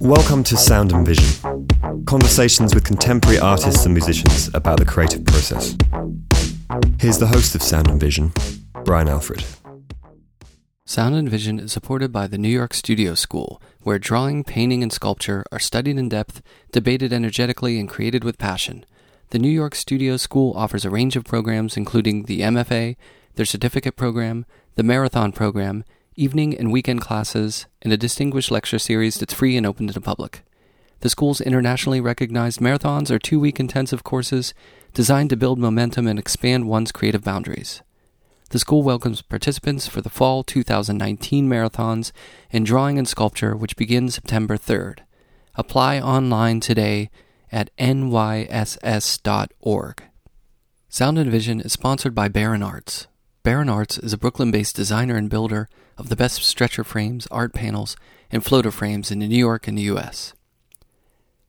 Welcome to Sound and Vision, conversations with contemporary artists and musicians about the creative process. Here's the host of Sound and Vision, Brian Alfred. Sound and Vision is supported by the New York Studio School, where drawing, painting, and sculpture are studied in depth, debated energetically, and created with passion. The New York Studio School offers a range of programs including the MFA, their certificate program, the marathon program, evening and weekend classes, and a distinguished lecture series that's free and open to the public. The school's internationally recognized marathons are two-week intensive courses designed to build momentum and expand one's creative boundaries. The school welcomes participants for the fall 2019 marathons in drawing and sculpture, which begins September 3rd. Apply online today at nyss.org. Sound and Vision is sponsored by Barronarts. Barronarts is a Brooklyn-based designer and builder of the best stretcher frames, art panels, and floater frames in New York and the U.S.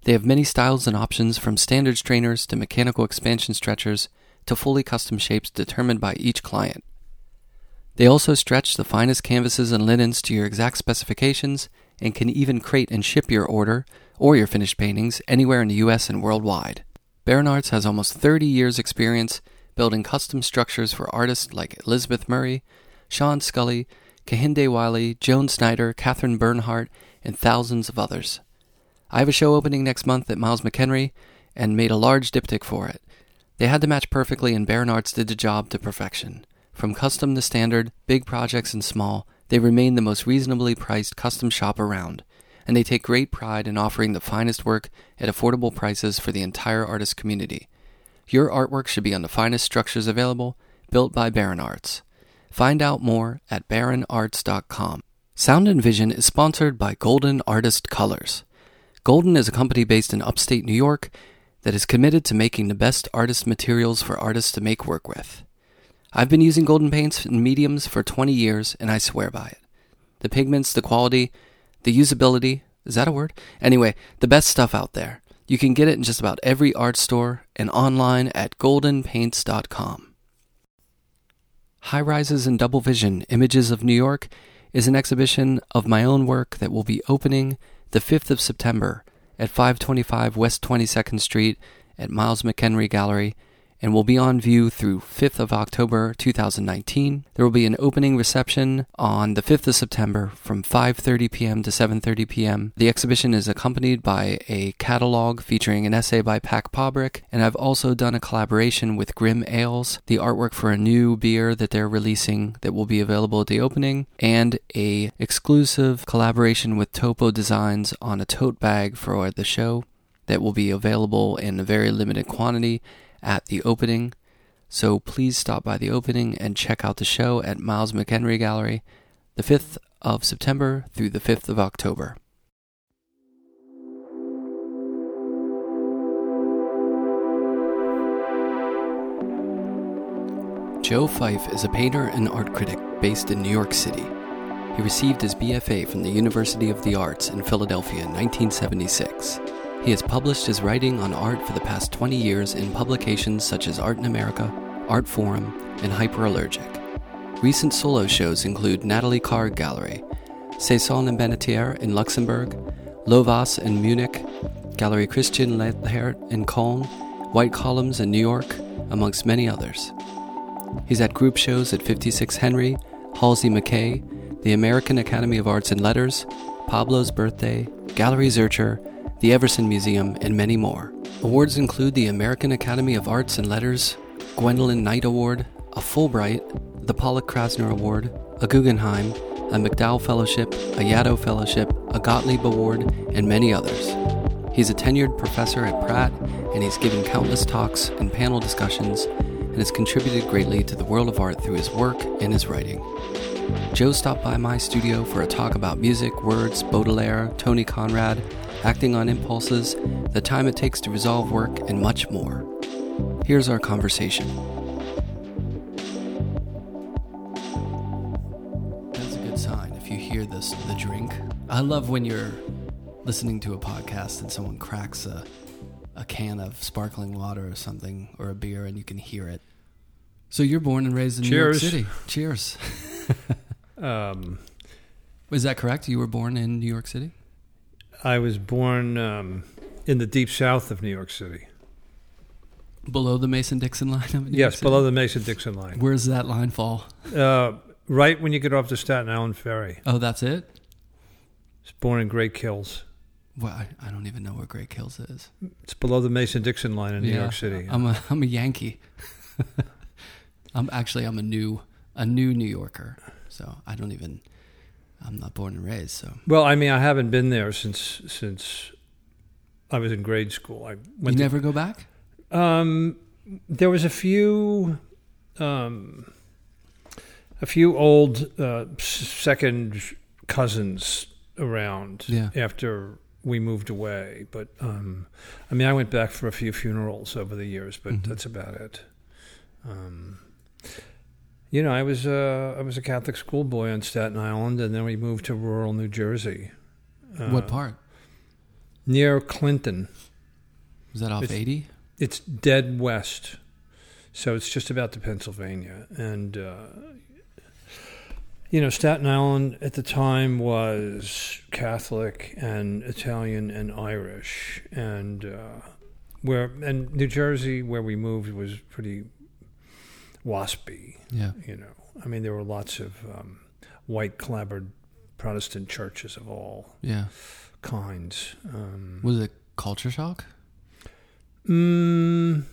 They have many styles and options, from standard strainers to mechanical expansion stretchers to fully custom shapes determined by each client. They also stretch the finest canvases and linens to your exact specifications and can even crate and ship your order or your finished paintings anywhere in the U.S. and worldwide. Barronarts has almost 30 years' experience building custom structures for artists like Elizabeth Murray, Sean Scully, Kehinde Wiley, Joan Snyder, Catherine Bernhardt, and thousands of others. I have a show opening next month at Miles McEnery and made a large diptych for it. They had to match perfectly, and Barronarts did the job to perfection. From custom to standard, big projects and small, they remain the most reasonably priced custom shop around, and they take great pride in offering the finest work at affordable prices for the entire artist community. Your artwork should be on the finest structures available, built by Barronarts. Find out more at barronarts.com. Sound and Vision is sponsored by Golden Artist Colors. Golden is a company based in upstate New York that is committed to making the best artist materials for artists to make work with. I've been using Golden paints and mediums for 20 years, and I swear by it. The pigments, the quality, the usability, is that a word? Anyway, the best stuff out there. You can get it in just about every art store and online at goldenpaints.com. High Rises in Double Vision, Images of New York, is an exhibition of my own work that will be opening the 5th of September at 525 West 22nd Street at Miles McEnery Gallery, and will be on view through 5th of October 2019. There will be an opening reception on the 5th of September from 5:30 p.m. to 7:30 p.m. The exhibition is accompanied by a catalog featuring an essay by Pack Pobrick, and I've also done a collaboration with Grim Ales, the artwork for a new beer that they're releasing that will be available at the opening, and a exclusive collaboration with Topo Designs on a tote bag for the show that will be available in a very limited quantity at the opening. So please stop by the opening and check out the show at Miles McEnery Gallery, the 5th of September through the 5th of October. Joe Fyfe is a painter and art critic based in New York City. He received his BFA from the University of the Arts in Philadelphia in 1976. He has published his writing on art for the past 20 years in publications such as Art in America, ArtForum, and Hyperallergic. Recent solo shows include Natalie Karg Gallery, Saison and Benetier in Luxembourg, Lovass in Munich, Galerie Christian Lethert in Cologne, White Columns in New York, amongst many others. He's at group shows at 56 Henry, Halsey McKay, the American Academy of Arts and Letters, Pablo's Birthday, Galerie Zurcher, the Everson Museum, and many more. Awards include the American Academy of Arts and Letters, Gwendolyn Knight Award, a Fulbright, the Pollock Krasner Award, a Guggenheim, a McDowell Fellowship, a Yaddo Fellowship, a Gottlieb Award, and many others. He's a tenured professor at Pratt, and he's given countless talks and panel discussions, and has contributed greatly to the world of art through his work and his writing. Joe stopped by my studio for a talk about music, words, Baudelaire, Tony Conrad, acting on impulses, the time it takes to resolve work, and much more. Here's our conversation. That's a good sign if you hear this, the drink. I love when you're listening to a podcast and someone cracks a can of sparkling water or something, or a beer, and you can hear it. So you're born and raised in New York City. Cheers. Is that correct? You were born in New York City? I was born in the deep south of New York City. Below the Mason-Dixon line of New York City? Yes, below the Mason-Dixon line. Where does that line fall? Right when you get off the Staten Island Ferry. Oh, that's it? I was born in Great Kills. Well, I don't even know where Great Kills is. It's below the Mason-Dixon line in New York City. I'm a Yankee. I'm a new New Yorker. So I'm not born and raised. So I haven't been there since I was in grade school. You never go back? There was a few old second cousins around after we moved away, but I went back for a few funerals over the years, but that's about it. I was a Catholic schoolboy on Staten Island, and then we moved to rural New Jersey. What part? Near Clinton. Is that off 80? It's dead west, so it's just about to Pennsylvania. And Staten Island at the time was Catholic and Italian and Irish, and New Jersey, where we moved, was pretty waspy. There were lots of white clapboard Protestant churches of all kinds. Was it culture shock? No,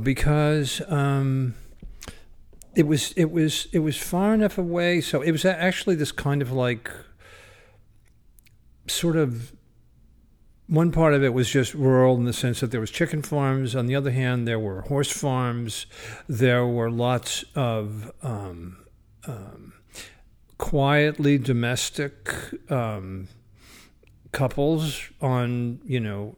because it was far enough away, so it was actually this kind of like sort of. One part of it was just rural in the sense that there was chicken farms. On the other hand, there were horse farms. There were lots of quietly domestic couples on,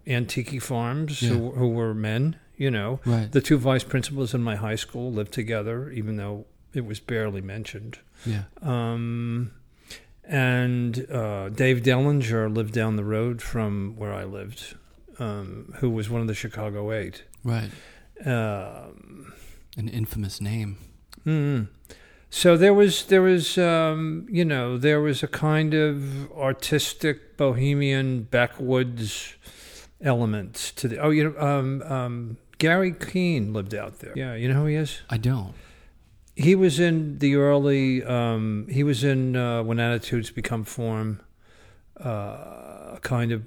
antique farms who were men, Right. The two vice principals in my high school lived together, even though it was barely mentioned. Yeah. And Dave Dellinger lived down the road from where I lived, who was one of the Chicago 8. Right. An infamous name. Mm-hmm. So there was a kind of artistic bohemian backwoods element to the. Gary Keane lived out there. Yeah, you know who he is? I don't. He was in the early. He was in When Attitudes Become Form, a kind of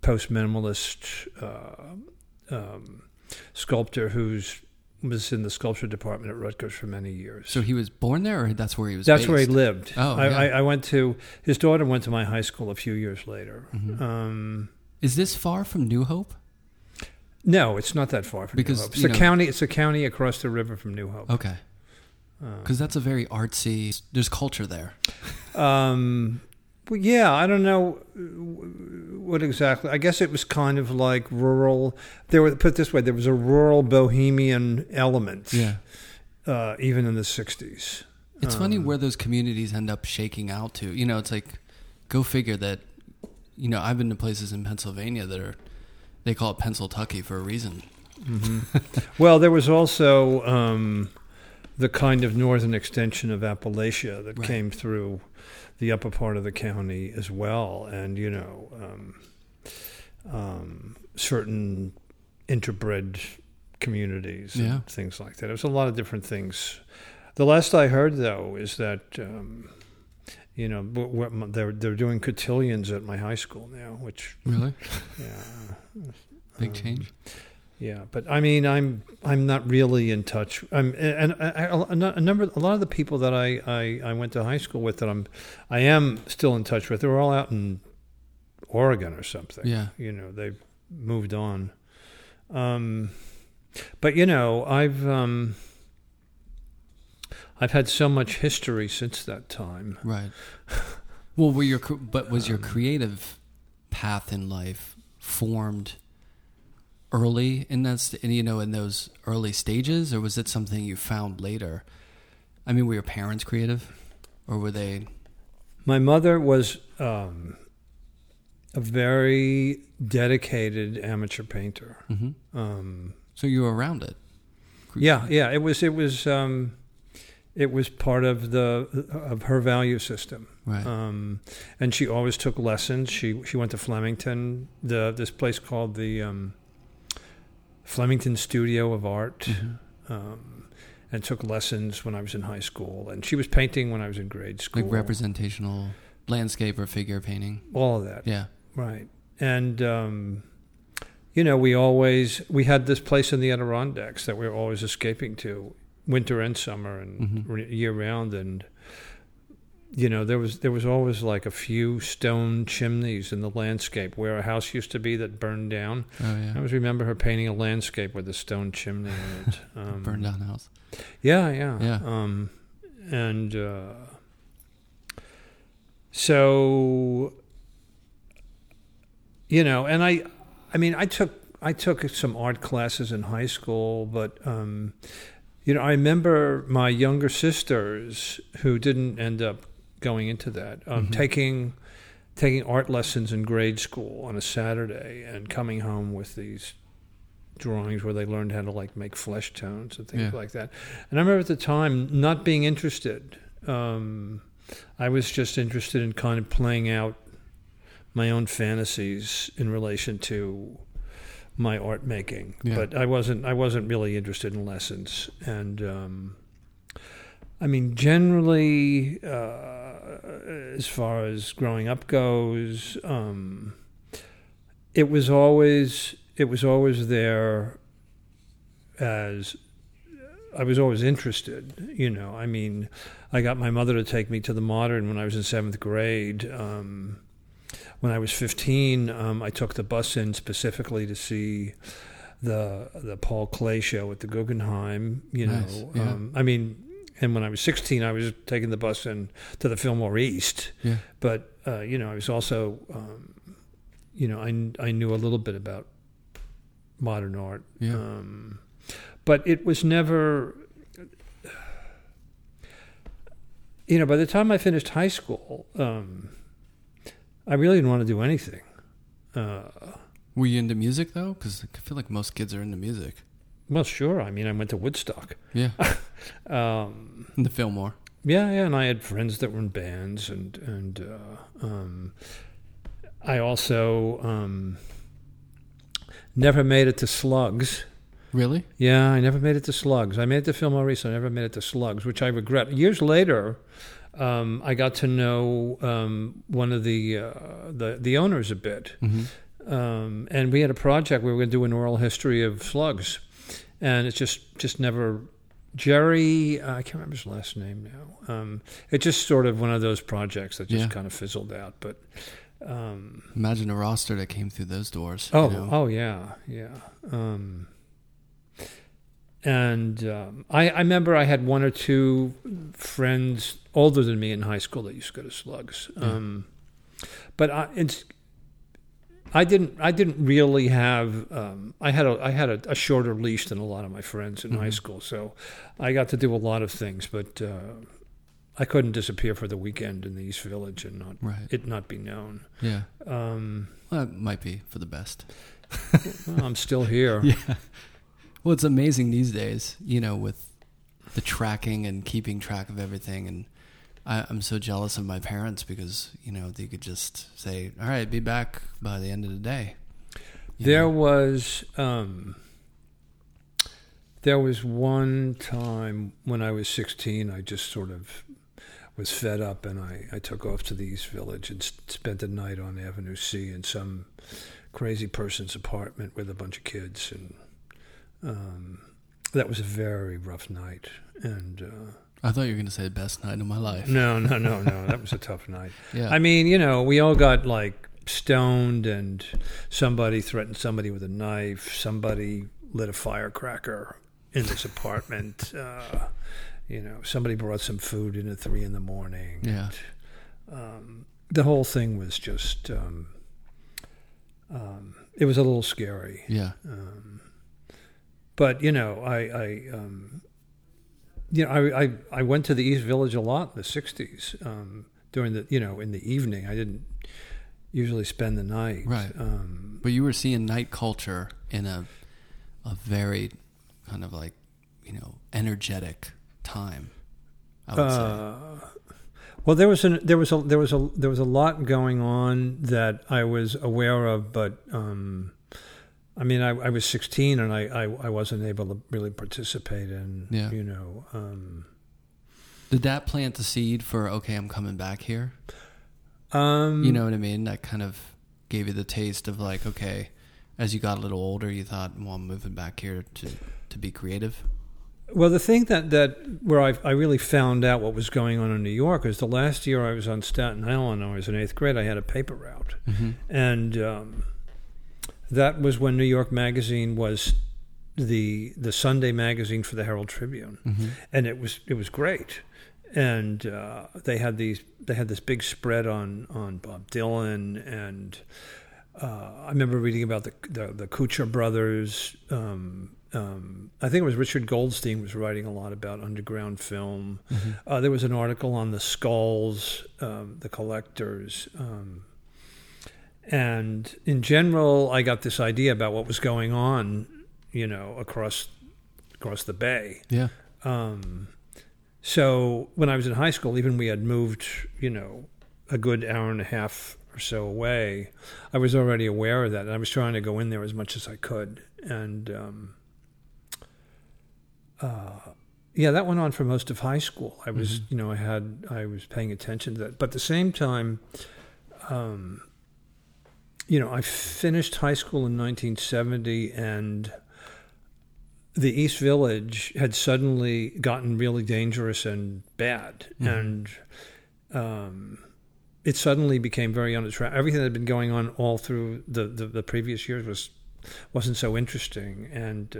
post-minimalist sculptor who was in the sculpture department at Rutgers for many years. So he was born there, or that's where he was. That's based? Where he lived. Oh, his daughter went to my high school a few years later. Mm-hmm. Is this far from New Hope? No, it's not that far from New Hope. It's a county across the river from New Hope. Okay. Because that's a very artsy. There's culture there. I don't know what exactly. I guess it was kind of like rural. Put it this way, there was a rural bohemian element. Yeah. Even in the '60s. It's funny where those communities end up shaking out to. It's like, go figure that. I've been to places in Pennsylvania that are. They call it Pennsyltucky for a reason. Mm-hmm. Well, there was also. The kind of northern extension of Appalachia that came through the upper part of the county as well, and certain interbred communities and things like that. It was a lot of different things. The last I heard, though, is that they're doing cotillions at my high school now, which really, big change. Yeah, but I'm not really in touch. A lot of the people that I went to high school with that I am still in touch with. They're all out in Oregon or something. Yeah, they've moved on. But I've had so much history since that time. Right. Well, was your creative path in life formed? Early in that, in those early stages, or was it something you found later? Were your parents creative, or were they? My mother was a very dedicated amateur painter. Mm-hmm. So you were around it Yeah. It was part of her value system. Right. And she always took lessons. She went to Flemington, this place called the Flemington Studio of Art, mm-hmm. And took lessons when I was in high school. And she was painting when I was in grade school. Like representational landscape or figure painting. All of that. Yeah. Right. And, we had this place in the Adirondacks that we were always escaping to, winter and summer and mm-hmm. year round. And, there was always like a few stone chimneys in the landscape where a house used to be that burned down. Oh, yeah. I always remember her painting a landscape with a stone chimney in it. Burned down house. Yeah. So... And I took some art classes in high school, but, I remember my younger sisters who didn't end up going into that, mm-hmm. taking art lessons in grade school on a Saturday and coming home with these drawings where they learned how to make flesh tones and things like that. And I remember at the time not being interested. I was just interested in kind of playing out my own fantasies in relation to my art making, but I wasn't really interested in lessons. And generally, as far as growing up goes, it was always there. As I was always interested, I got my mother to take me to the Modern when I was in 7th grade. When I was 15, I took the bus in specifically to see the Paul Klee show at the Guggenheim. Nice. Yeah. And when I was 16, I was taking the bus in to the Fillmore East. Yeah. But I was also, I knew a little bit about modern art. Yeah. But it was never. By the time I finished high school. I really didn't want to do anything. Were you into music, though? Because I feel like most kids are into music. Well, sure. I went to Woodstock. Yeah. And the Fillmore. Yeah, and I had friends that were in bands, and I also never made it to Slugs. Really? Yeah, I never made it to Slugs. I made it to Fillmore East. I never made it to Slugs, which I regret. Years later... I got to know one of the owners a bit, mm-hmm. And we had a project where we were going to do an oral history of Slugs, and it's just never. Jerry, I can't remember his last name now. It's just sort of one of those projects that just kind of fizzled out. But imagine a roster that came through those doors. Oh yeah. And I remember I had one or two friends older than me in high school that used to go to Slugs, but I didn't really have. I had a shorter leash than a lot of my friends in mm-hmm. high school, so I got to do a lot of things, but I couldn't disappear for the weekend in the East Village and not be known. Yeah, well, that might be for the best. Well, I'm still here. Yeah. Well, it's amazing these days, with the tracking and keeping track of everything. And I'm so jealous of my parents because, they could just say, all right, be back by the end of the day. There was one time when I was 16, I just sort of was fed up and I took off to the East Village and spent the night on Avenue C in some crazy person's apartment with a bunch of kids and... that was a very rough night, and I thought you were going to say the best night of my life. No. That was a tough night. Yeah. We all got stoned, and somebody threatened somebody with a knife. Somebody lit a firecracker in this apartment. Somebody brought some food in at 3 a.m. Yeah. And, the whole thing was just. It was a little scary. Yeah. But I went to the East Village a lot in the '60s during the in the evening. I didn't usually spend the night. Right. But you were seeing night culture in a very kind of you know, energetic time, I would say. Well, there was a lot going on that I was aware of, but I mean, I was 16 and I wasn't able to really participate in. Yeah. You know. Did that plant the seed for, okay, I'm coming back here? You know what I mean? That kind of gave you the taste of like, okay, as you got a little older, you thought, well, I'm moving back here to be creative. Well, the thing that where I really found out what was going on in New York is the last year I was on Staten Island. I was in 8th grade. I had a paper route. Mm-hmm. And that was when New York Magazine was the Sunday magazine for the Herald Tribune. Mm-hmm. And it was great. And they had this big spread on Bob Dylan, and I remember reading about the Kuchar brothers. I think it was Richard Goldstein was writing a lot about underground film. Mm-hmm. There was an article on the Skulls, the Collectors. And in general, I got this idea about what was going on, you know, across the bay. Yeah. So when I was in high school, even we had moved, you know, a good hour and a half or so away, I was already aware of that. And I was trying to go in there as much as I could. And yeah, that went on for most of high school. I was, mm-hmm. you know, I was paying attention to that. But at the same time, you know, I finished high school in 1970 and the East Village had suddenly gotten really dangerous and bad. Mm-hmm. And it suddenly became very unattractive. Everything that had been going on all through the previous years wasn't so interesting. And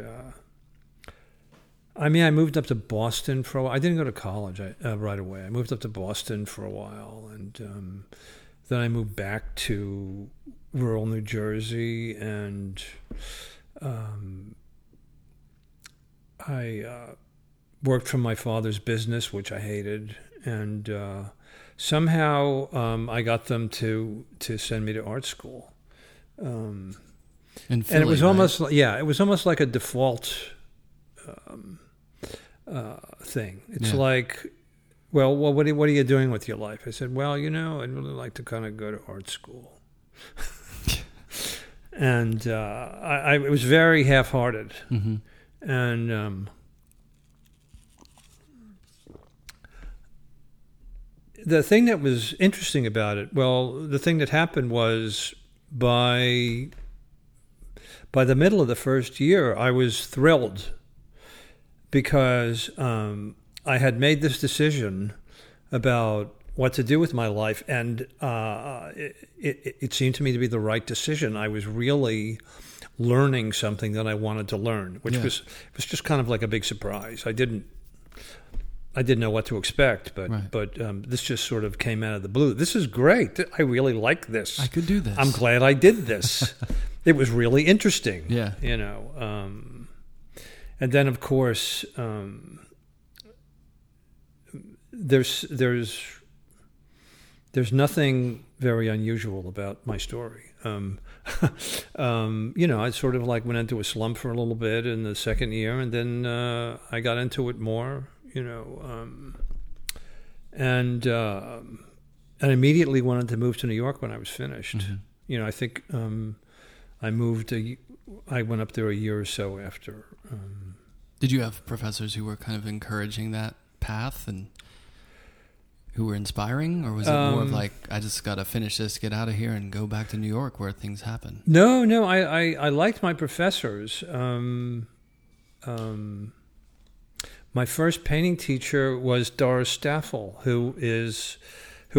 I mean, I moved up to Boston for a while. I didn't go to college right away. I moved up to Boston for a while. And then I moved back to rural New Jersey, and I worked for my father's business, which I hated, and somehow I got them to send me to art school. In Philly, and it was almost right? It was almost like a default thing. It's like, well, what are you doing with your life? I said, well, you know, I'd really like to kind of go to art school. And it was very half-hearted. Mm-hmm. And the thing that was interesting about it, well, the thing that happened was by the middle of the first year, I was thrilled because I had made this decision about what to do with my life, and it seemed to me to be the right decision. I was really learning something that I wanted to learn, which was just kind of like a big surprise. I didn't know what to expect, but right. But this just sort of came out of the blue. This is great. I really like this. I could do this. I'm glad I did this. It was really interesting. Yeah, you know. And then, of course, there's nothing very unusual about my story. You know, I sort of like went into a slump for a little bit in the second year, and then I got into it more, you know, and immediately wanted to move to New York when I was finished. Mm-hmm. You know, I think I went up there a year or so after. Did you have professors who were kind of encouraging that path and who were inspiring, or was it more of like, I just got to finish this, get out of here, and go back to New York where things happen? No, I liked my professors. My first painting teacher was Doris Staffel, who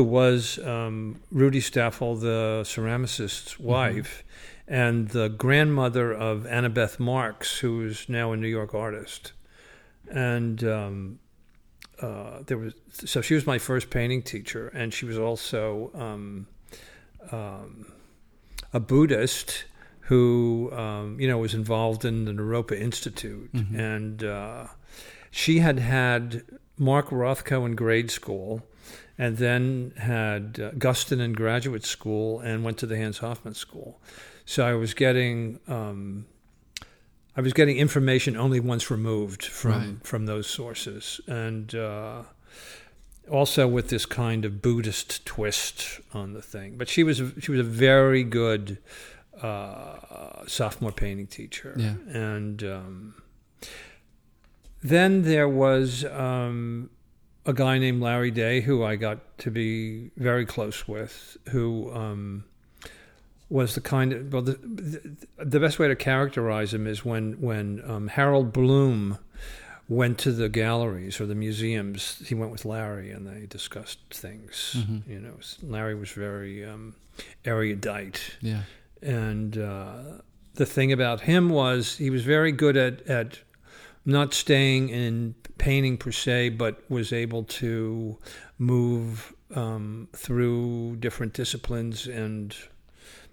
was Rudy Staffel, the ceramicist's wife, mm-hmm. and the grandmother of Annabeth Marks, who's now a New York artist. And she was my first painting teacher, and she was also a Buddhist who, you know, was involved in the Naropa Institute. Mm-hmm. And she had Mark Rothko in grade school, and then had Guston in graduate school, and went to the Hans Hofmann School. So I was getting I was getting information only once removed from those sources. And also with this kind of Buddhist twist on the thing. But she was a very good sophomore painting teacher. Yeah. And then there was a guy named Larry Day, who I got to be very close with, who was the kind of, well, the best way to characterize him is when Harold Bloom went to the galleries or the museums, he went with Larry and they discussed things. Mm-hmm. You know, Larry was very erudite. Yeah. And the thing about him was he was very good at not staying in painting per se, but was able to move through different disciplines and,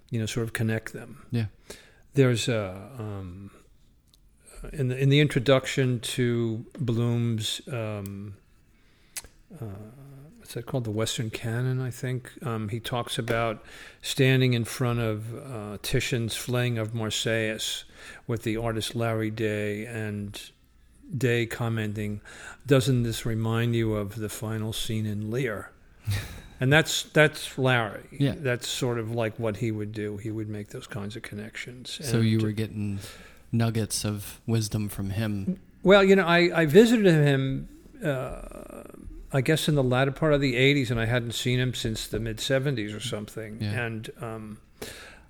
you know, sort of connect them. Yeah. There's a in the introduction to Bloom's what's that called? The Western Canon, I think. He talks about standing in front of Titian's Flaying of Marsyas with the artist Larry Day, and Day commenting, "Doesn't this remind you of the final scene in Lear?" And that's Larry. Yeah. That's sort of like what he would do. He would make those kinds of connections. So you were getting nuggets of wisdom from him. Well, you know, I visited him, I guess, in the latter part of the 80s, and I hadn't seen him since the mid-70s or something. Yeah. And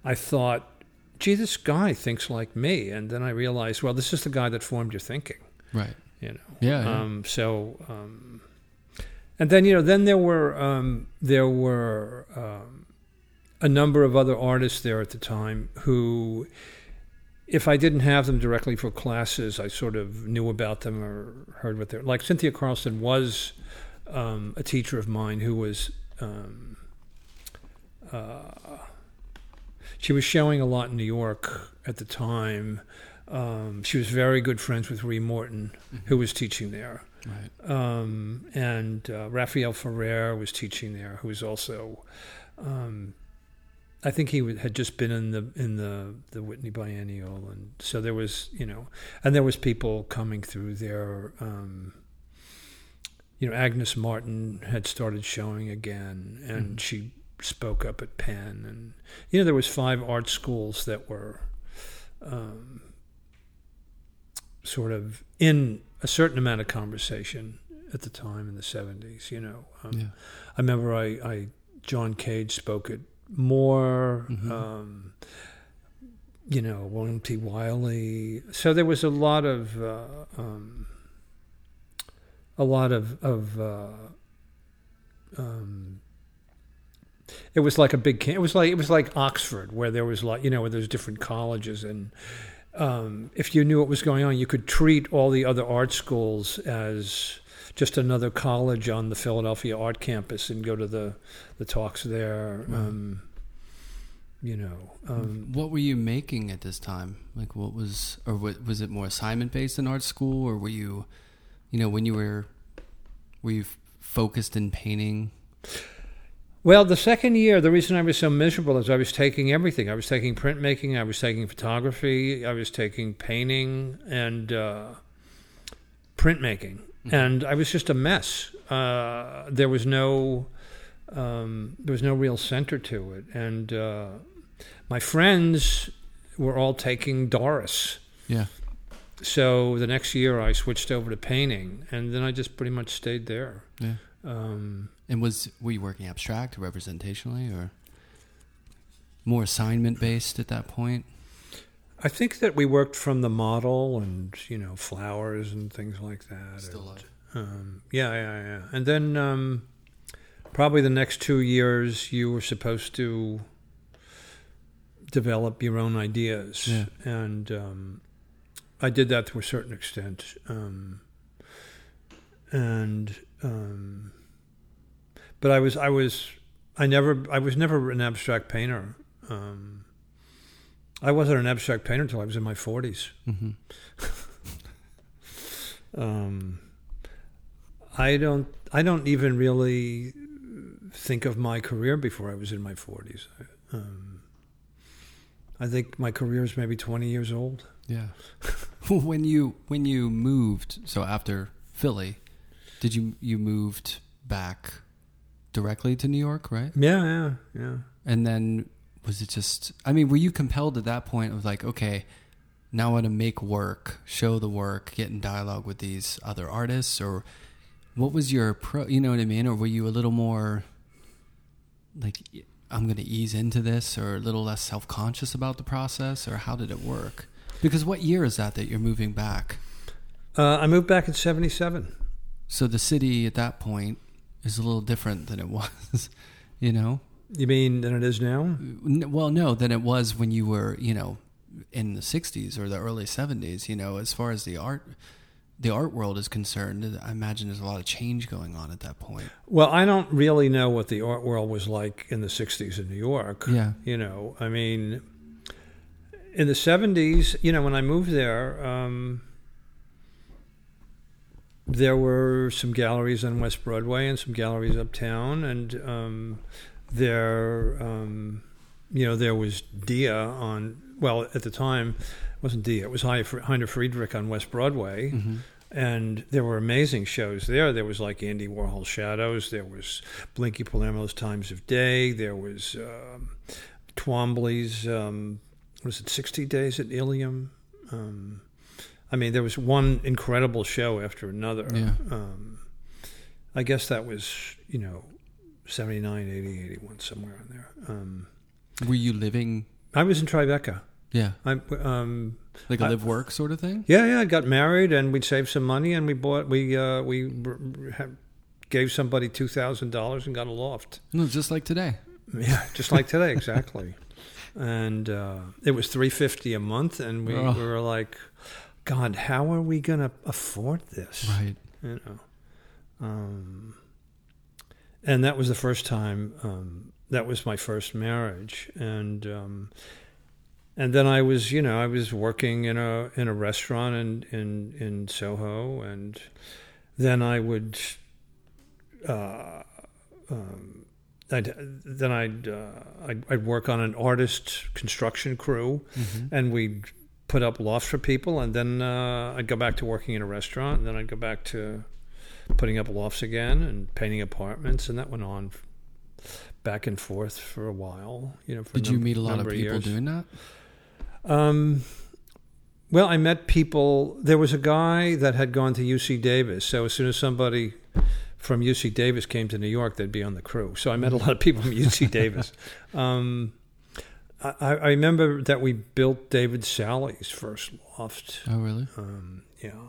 I thought, gee, this guy thinks like me. And then I realized, well, this is the guy that formed your thinking. Right. You know. Yeah. Yeah. And then, you know, then there were a number of other artists there at the time who, if I didn't have them directly for classes, I sort of knew about them or heard what they're like. Cynthia Carlson was a teacher of mine who was she was showing a lot in New York at the time. She was very good friends with Ree Morton, who was teaching there. Right. And Raphael Ferrer was teaching there, who was also, I think he had just been in the Whitney Biennial, and so there was, you know, and there was people coming through there. You know, Agnes Martin had started showing again, and she spoke up at Penn, and you know, there was 5 art schools that were sort of in a certain amount of conversation at the time in the 70s, you know. I remember John Cage spoke at Moore, you know, William T. Wiley. So there was a lot of it was like a big camp. It was like Oxford, where there was like, you know, where there's different colleges, and if you knew what was going on, you could treat all the other art schools as just another college on the Philadelphia art campus and go to the talks there. Right. You know, what were you making at this time? Like, what was, or what, was it more assignment based in art school, or were you, you know, when you were you focused in painting? Well, the second year, the reason I was so miserable is I was taking everything. I was taking printmaking, I was taking photography, I was taking painting and printmaking. Mm-hmm. And I was just a mess. There was no real center to it. And my friends were all taking Doris. Yeah. So the next year I switched over to painting, and then I just pretty much stayed there. Yeah. And were you working abstract or representationally, or more assignment based at that point? I think that we worked from the model and, you know, flowers and things like that. Still alive. Yeah. And then probably the next 2 years you were supposed to develop your own ideas. Yeah. And I did that to a certain extent. But I was never an abstract painter. I wasn't an abstract painter until I was in my 40s. Mm-hmm. I don't even really think of my career before I was in my 40s. I think my career is maybe 20 years old. Yeah. When you moved, so after Philly, did you moved back directly to New York, right? Yeah. And then was it just, I mean, were you compelled at that point of like, okay, now I want to make work, show the work, get in dialogue with these other artists, or what was your you know what I mean? Or were you a little more like, I'm going to ease into this, or a little less self-conscious about the process, or how did it work? Because what year is that you're moving back? I moved back in 77. So the city at that point is a little different than it was, you know? You mean than it is now? Well, no, than it was when you were, you know, in the 60s or the early 70s, you know, as far as the art world is concerned. I imagine there's a lot of change going on at that point. Well, I don't really know what the art world was like in the 60s in New York. Yeah. You know, I mean, in the 70s, you know, when I moved there, there were some galleries on West Broadway and some galleries uptown, and you know, there was Dia on, well, at the time, it wasn't Dia, it was Heiner Friedrich on West Broadway, mm-hmm. and there were amazing shows there. There was like Andy Warhol's Shadows, there was Blinky Palermo's Times of Day, there was Twombly's, 60 Days at Ilium? I mean, there was one incredible show after another. Yeah. I guess that was, you know, 79, 80, 81, somewhere in there. Were you living? I was in Tribeca. Yeah. Like a live work sort of thing? Yeah. I got married and we'd saved some money and we gave somebody $2,000 and got a loft. No, just like today. Yeah, just like today, exactly. And it was $350 a month, and we were like, God, how are we going to afford this? Right. You know. And that was the first time, that was my first marriage. And then I was, you know, I was working in a restaurant in Soho, and then I would, I'd work on an artist construction crew, mm-hmm. and we'd put up lofts for people, and then I'd go back to working in a restaurant, and then I'd go back to putting up lofts again and painting apartments, and that went on back and forth for a while. You know, did you meet a lot of people doing that? Well, I met people. There was a guy that had gone to UC Davis, so as soon as somebody from UC Davis came to New York, they'd be on the crew. So I met a lot of people from UC Davis. I remember that we built David Sally's first loft. Oh, really? Yeah.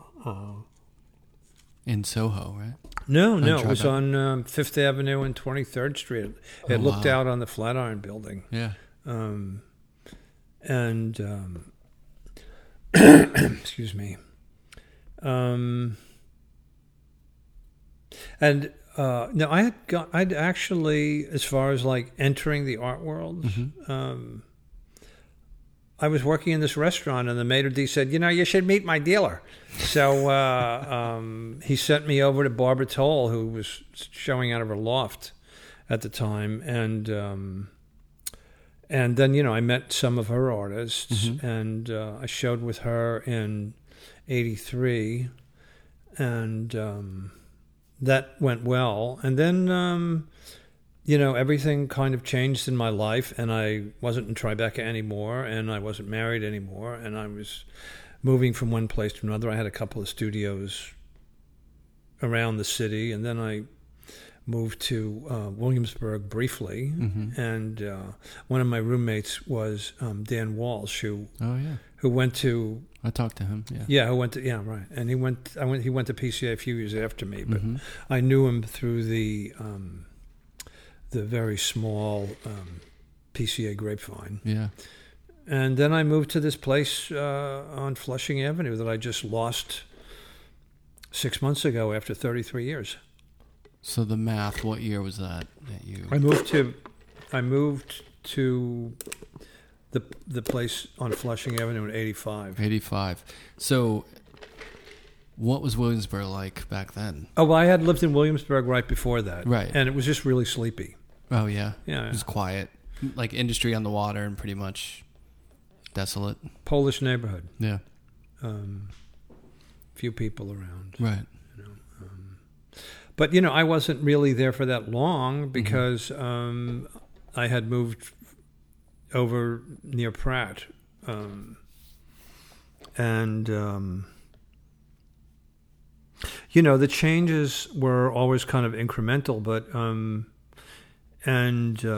In Soho, right? No. It was on 5th Avenue and 23rd Street. It looked out on the Flatiron Building. Yeah. Excuse me. Now I'd actually, as far as like entering the art world, mm-hmm. I was working in this restaurant, and the maitre d' said, you know, you should meet my dealer. So he sent me over to Barbara Toll, who was showing out of her loft at the time, and then, you know, I met some of her artists, mm-hmm. and I showed with her in 83, and that went well. And then, you know, everything kind of changed in my life, and I wasn't in Tribeca anymore, and I wasn't married anymore, and I was moving from one place to another. I had a couple of studios around the city, and then I moved to Williamsburg briefly, mm-hmm. and one of my roommates was Dan Walsh, who went to... I talked to him. Yeah, who went to... Yeah, right. And he went to PCA a few years after me, but mm-hmm. I knew him through the very small PCA grapevine. Yeah. And then I moved to this place on Flushing Avenue that I just lost 6 months ago after 33 years. So the math, what year was that you... I moved to the place on Flushing Avenue in 85. 85. So what was Williamsburg like back then? Oh, well, I had lived in Williamsburg right before that. Right. And it was just really sleepy. Oh, yeah? Yeah. It was quiet. Like industry on the water and pretty much desolate. Polish neighborhood. Yeah. few people around. Right. You know, but, you know, I wasn't really there for that long because I had moved over near Pratt. You know, the changes were always kind of incremental, but, I mean,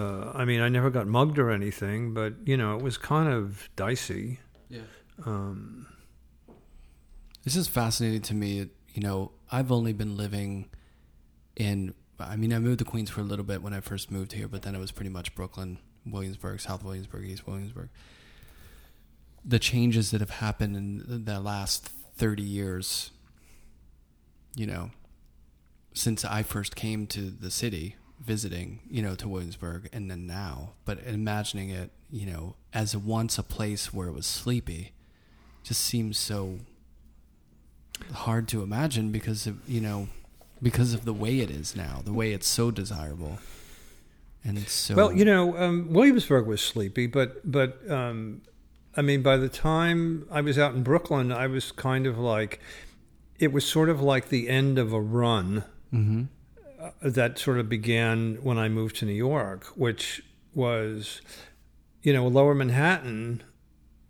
I never got mugged or anything, but, you know, it was kind of dicey. Yeah. This is fascinating to me. You know, I've only been living in, I mean, I moved to Queens for a little bit when I first moved here, but then it was pretty much Brooklyn, Williamsburg, South Williamsburg, East Williamsburg. The changes that have happened in the last 30 years, you know, since I first came to the city visiting, you know, to Williamsburg and then now, but imagining it, you know, as once a place where it was sleepy just seems so hard to imagine because of, you know, because of the way it is now, the way it's so desirable. And it's so... Well, you know, Williamsburg was sleepy, but I mean, by the time I was out in Brooklyn, I was kind of like... It was sort of like the end of a run that sort of began when I moved to New York, which was, you know, Lower Manhattan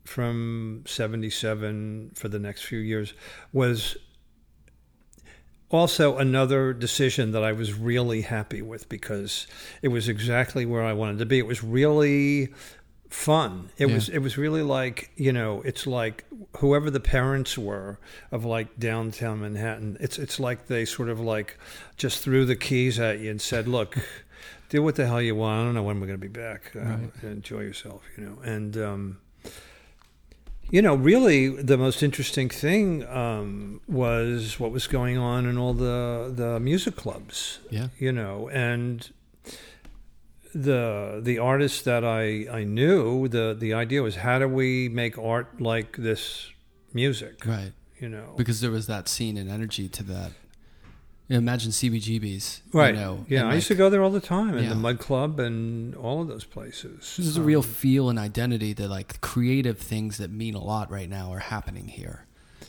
from 77 for the next few years was also another decision that I was really happy with because it was exactly where I wanted to be. It was really... fun. It was really like, you know, it's like whoever the parents were of like downtown Manhattan, it's like they sort of like just threw the keys at you and said, look, do what the hell you want. I don't know when we're going to be back. Right. Enjoy yourself, you know. And, you know, really the most interesting thing was what was going on in all the music clubs, yeah, you know, and the artists that I knew, the idea was, how do we make art like this music? Right. You know, because there was that scene and energy to that. Imagine CBGBs. Right. You know, yeah. I used to go there all the time, and the Mud Club and all of those places. There's a real feel and identity that like creative things that mean a lot right now are happening here.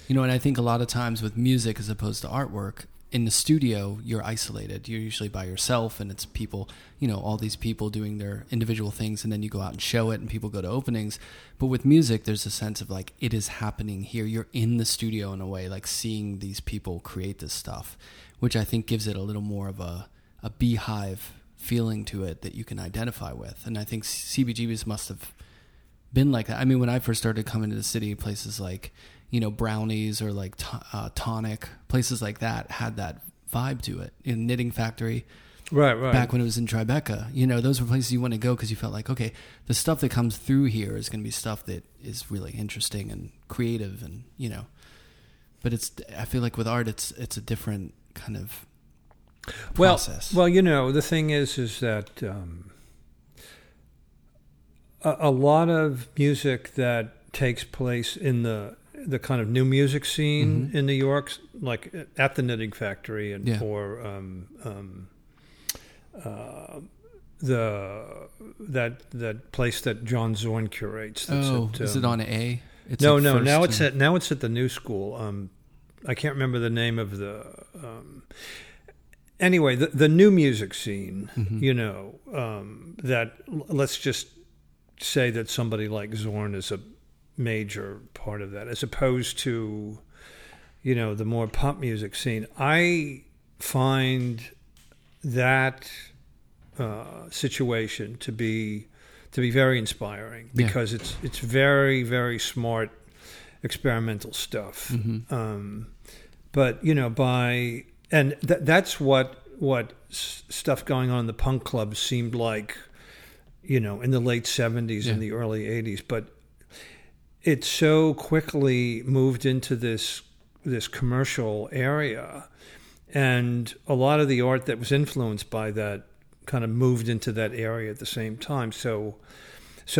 You know, and I think a lot of times with music as opposed to artwork, in the studio, you're isolated. You're usually by yourself, and it's people, you know, all these people doing their individual things, and then you go out and show it, and people go to openings. But with music, there's a sense of, like, it is happening here. You're in the studio in a way, like, seeing these people create this stuff, which I think gives it a little more of a beehive feeling to it that you can identify with. And I think CBGBs must have been like that. I mean, when I first started coming to the city, places like, you know, Brownies or like Tonic, places like that had that vibe to it. In Knitting Factory, right. Back when it was in Tribeca, you know, those were places you want to go because you felt like, okay, the stuff that comes through here is going to be stuff that is really interesting and creative, and you know. But it's, I feel like with art, it's a different kind of process. Well, you know, the thing is that a lot of music that takes place in the kind of new music scene in New York, like at the Knitting Factory and for that place that John Zorn curates. Is it on A? No. Now it's at the New School. I can't remember the name of the. Anyway, the new music scene. You know, that let's just say that somebody like Zorn is a major part of that, as opposed to, you know, the more pop music scene. I find that situation to be very inspiring because it's very, very smart experimental stuff. But you know, that's what stuff going on in the punk clubs seemed like, you know, in the late 70s and the early 80s, but it so quickly moved into this commercial area, and a lot of the art that was influenced by that kind of moved into that area at the same time. So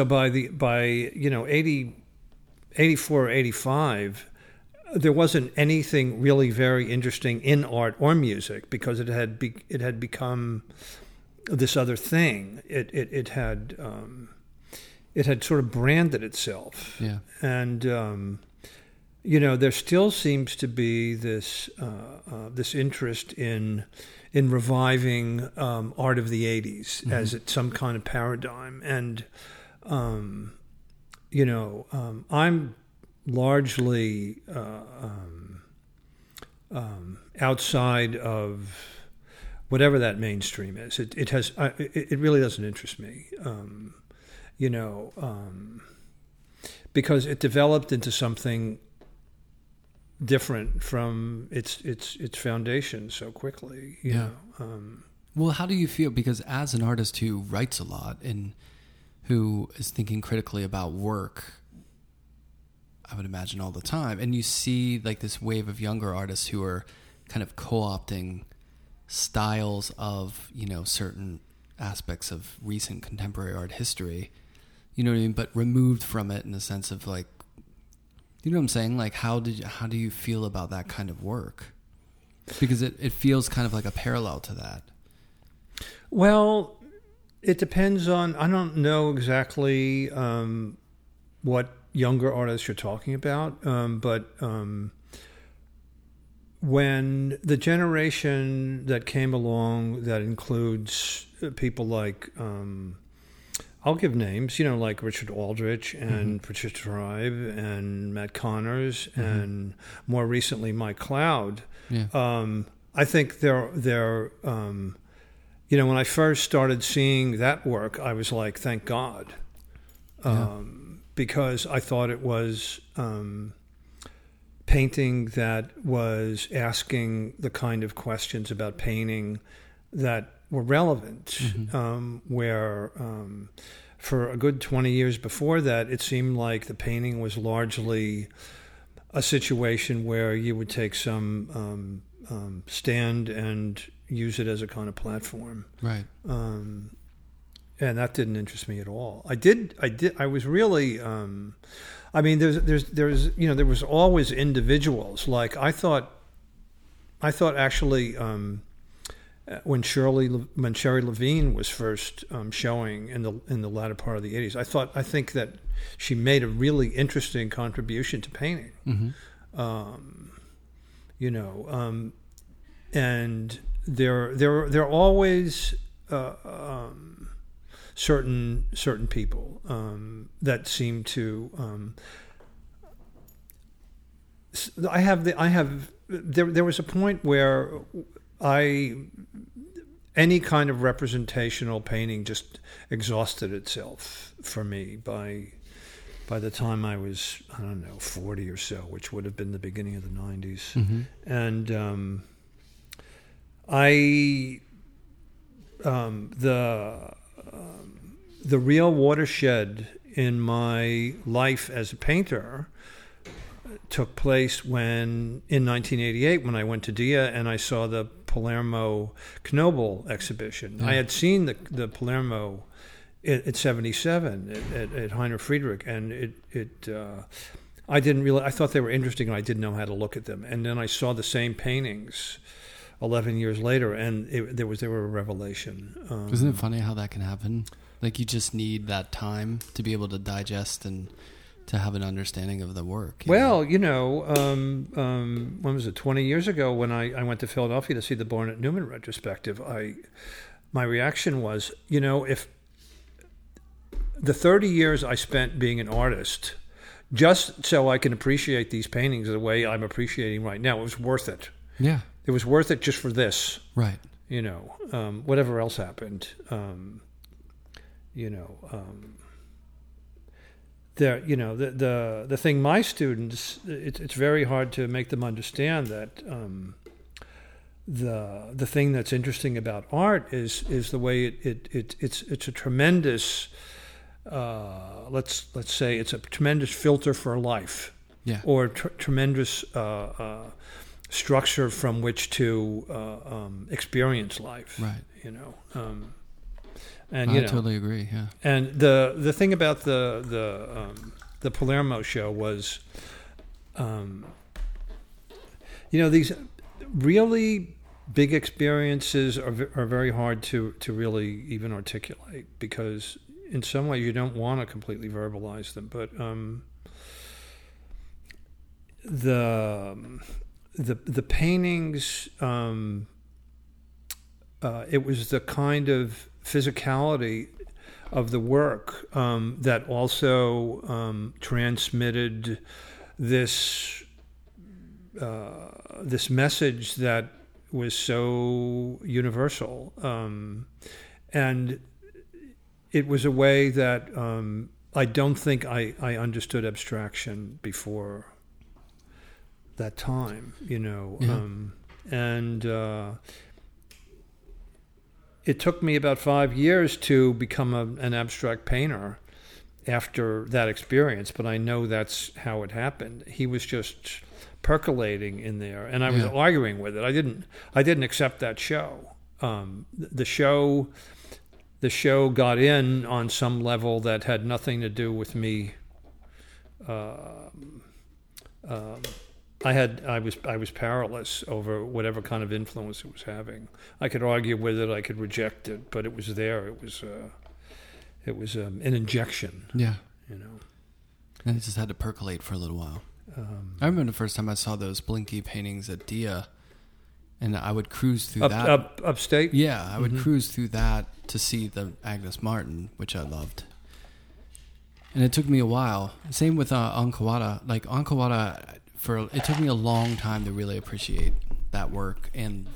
by you know 84 or 85, there wasn't anything really very interesting in art or music because it had become this other thing. It had sort of branded itself, and you know, there still seems to be this this interest in reviving art of the 80s mm-hmm. as some kind of paradigm. And, I'm largely outside of whatever that mainstream is. It really doesn't interest me, because it developed into something different from its foundation so quickly. You know. Well, how do you feel? Because as an artist who writes a lot and who is thinking critically about work, I would imagine all the time, and you see like this wave of younger artists who are kind of co-opting styles of, you know, certain aspects of recent contemporary art history, you know what I mean, but removed from it in the sense of, like, you know what I'm saying? Like, how do you feel about that kind of work? Because it feels kind of like a parallel to that. Well, it depends on, I don't know exactly what younger artists you're talking about, but when the generation that came along that includes people like, I'll give names, you know, like Richard Aldrich and mm-hmm. Patricia Tribe and Matt Connors mm-hmm. and more recently Mike Cloud. Yeah. I think they're you know, when I first started seeing that work, I was like, thank God, because I thought it was painting that was asking the kind of questions about painting that were relevant, mm-hmm. Where for a good 20 years before that, it seemed like the painting was largely a situation where you would take some stand and use it as a kind of platform. Right. And that didn't interest me at all. I was really, I mean, there's, you know, there was always individuals. Like I thought actually, when Sherry Levine was first showing in the latter part of the 80s, I think that she made a really interesting contribution to painting. Mm-hmm. And there are always certain people that seem to. There was a point where any kind of representational painting just exhausted itself for me by the time I was, I don't know, 40 or so, which would have been the beginning of the 90s. Mm-hmm. And the real watershed in my life as a painter took place in 1988 when I went to DIA and I saw the Palermo Knoebel exhibition. Mm. I had seen the Palermo at 77 at Heiner Friedrich, and I didn't realize, I thought they were interesting and I didn't know how to look at them. And then I saw the same paintings 11 years later, and there were a revelation. Isn't it funny how that can happen? Like, you just need that time to be able to digest and to have an understanding of the work. When was it, 20 years ago, when I went to Philadelphia to see the Barnett Newman retrospective, my reaction was, you know, if the 30 years I spent being an artist, just so I can appreciate these paintings the way I'm appreciating right now, it was worth it. Yeah. It was worth it just for this. Right. You know, whatever else happened, the thing my students, it's very hard to make them understand that the thing that's interesting about art is the way it's a tremendous let's say it's a tremendous filter for life, or tremendous structure from which to experience life. Right. You know. And I totally agree. Yeah. And the thing about the Palermo show was, these really big experiences are very hard to really even articulate, because in some way you don't want to completely verbalize them, but the paintings, it was the kind of physicality of the work that also transmitted this this message that was so universal, and it was a way that I don't think I understood abstraction before that time, you know. Mm-hmm. And it took me about 5 years to become an abstract painter after that experience, but I know that's how it happened. He was just percolating in there, and I was arguing with it. I didn't accept that show. The show got in on some level that had nothing to do with me. I was powerless over whatever kind of influence it was having. I could argue with it, I could reject it, but it was there. It was an injection. Yeah, you know. And it just had to percolate for a little while. I remember the first time I saw those Blinky paintings at Dia, and I would cruise through that. Upstate? Yeah, I would cruise through that to see the Agnes Martin, which I loved. And it took me a while. Same with Onkawada. Like, Onkawada, it took me a long time to really appreciate that work and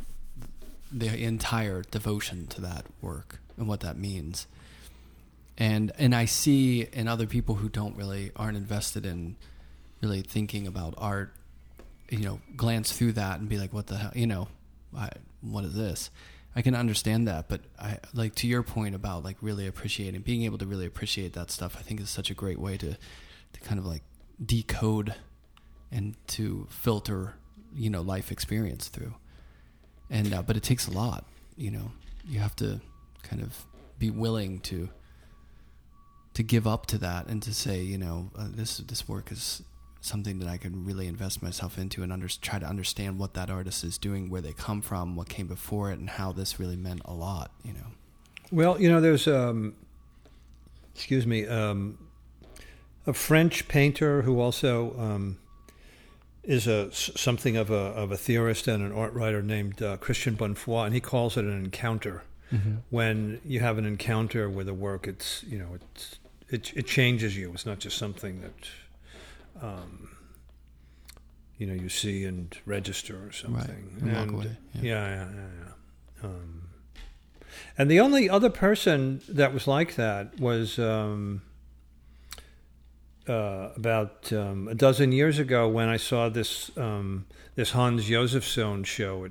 the entire devotion to that work and what that means. And I see in other people who aren't invested in really thinking about art, you know, glance through that and be like, what the hell, you know, what is this? I can understand that, but I like to your point about like really appreciating, being able to really appreciate that stuff. I think is such a great way to kind of like decode and to filter, you know, life experience through. And but it takes a lot, you know. You have to kind of be willing to give up to that and to say, you know, this work is something that I can really invest myself into and try to understand what that artist is doing, where they come from, what came before it, and how this really meant a lot, you know. Well, you know, there's a French painter who also is something of a theorist and an art writer named Christian Bonnefoy, and he calls it an encounter. Mm-hmm. When you have an encounter with a work, it's, you know, it changes you. It's not just something that you know, you see and register or something. Right. And walk away. Yeah. And the only other person that was like that was about a dozen years ago when I saw this Hans Josephson show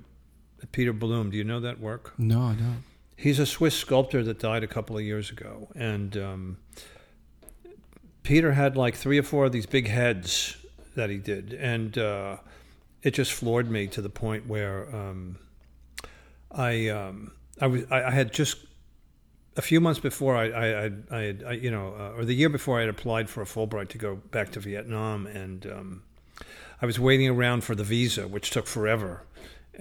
at Peter Bloom. Do you know that work? No, I don't. He's a Swiss sculptor that died a couple of years ago. And Peter had like 3 or 4 of these big heads that he did. And it just floored me to the point where I had just a few months before or the year before, I had applied for a Fulbright to go back to Vietnam. And I was waiting around for the visa, which took forever.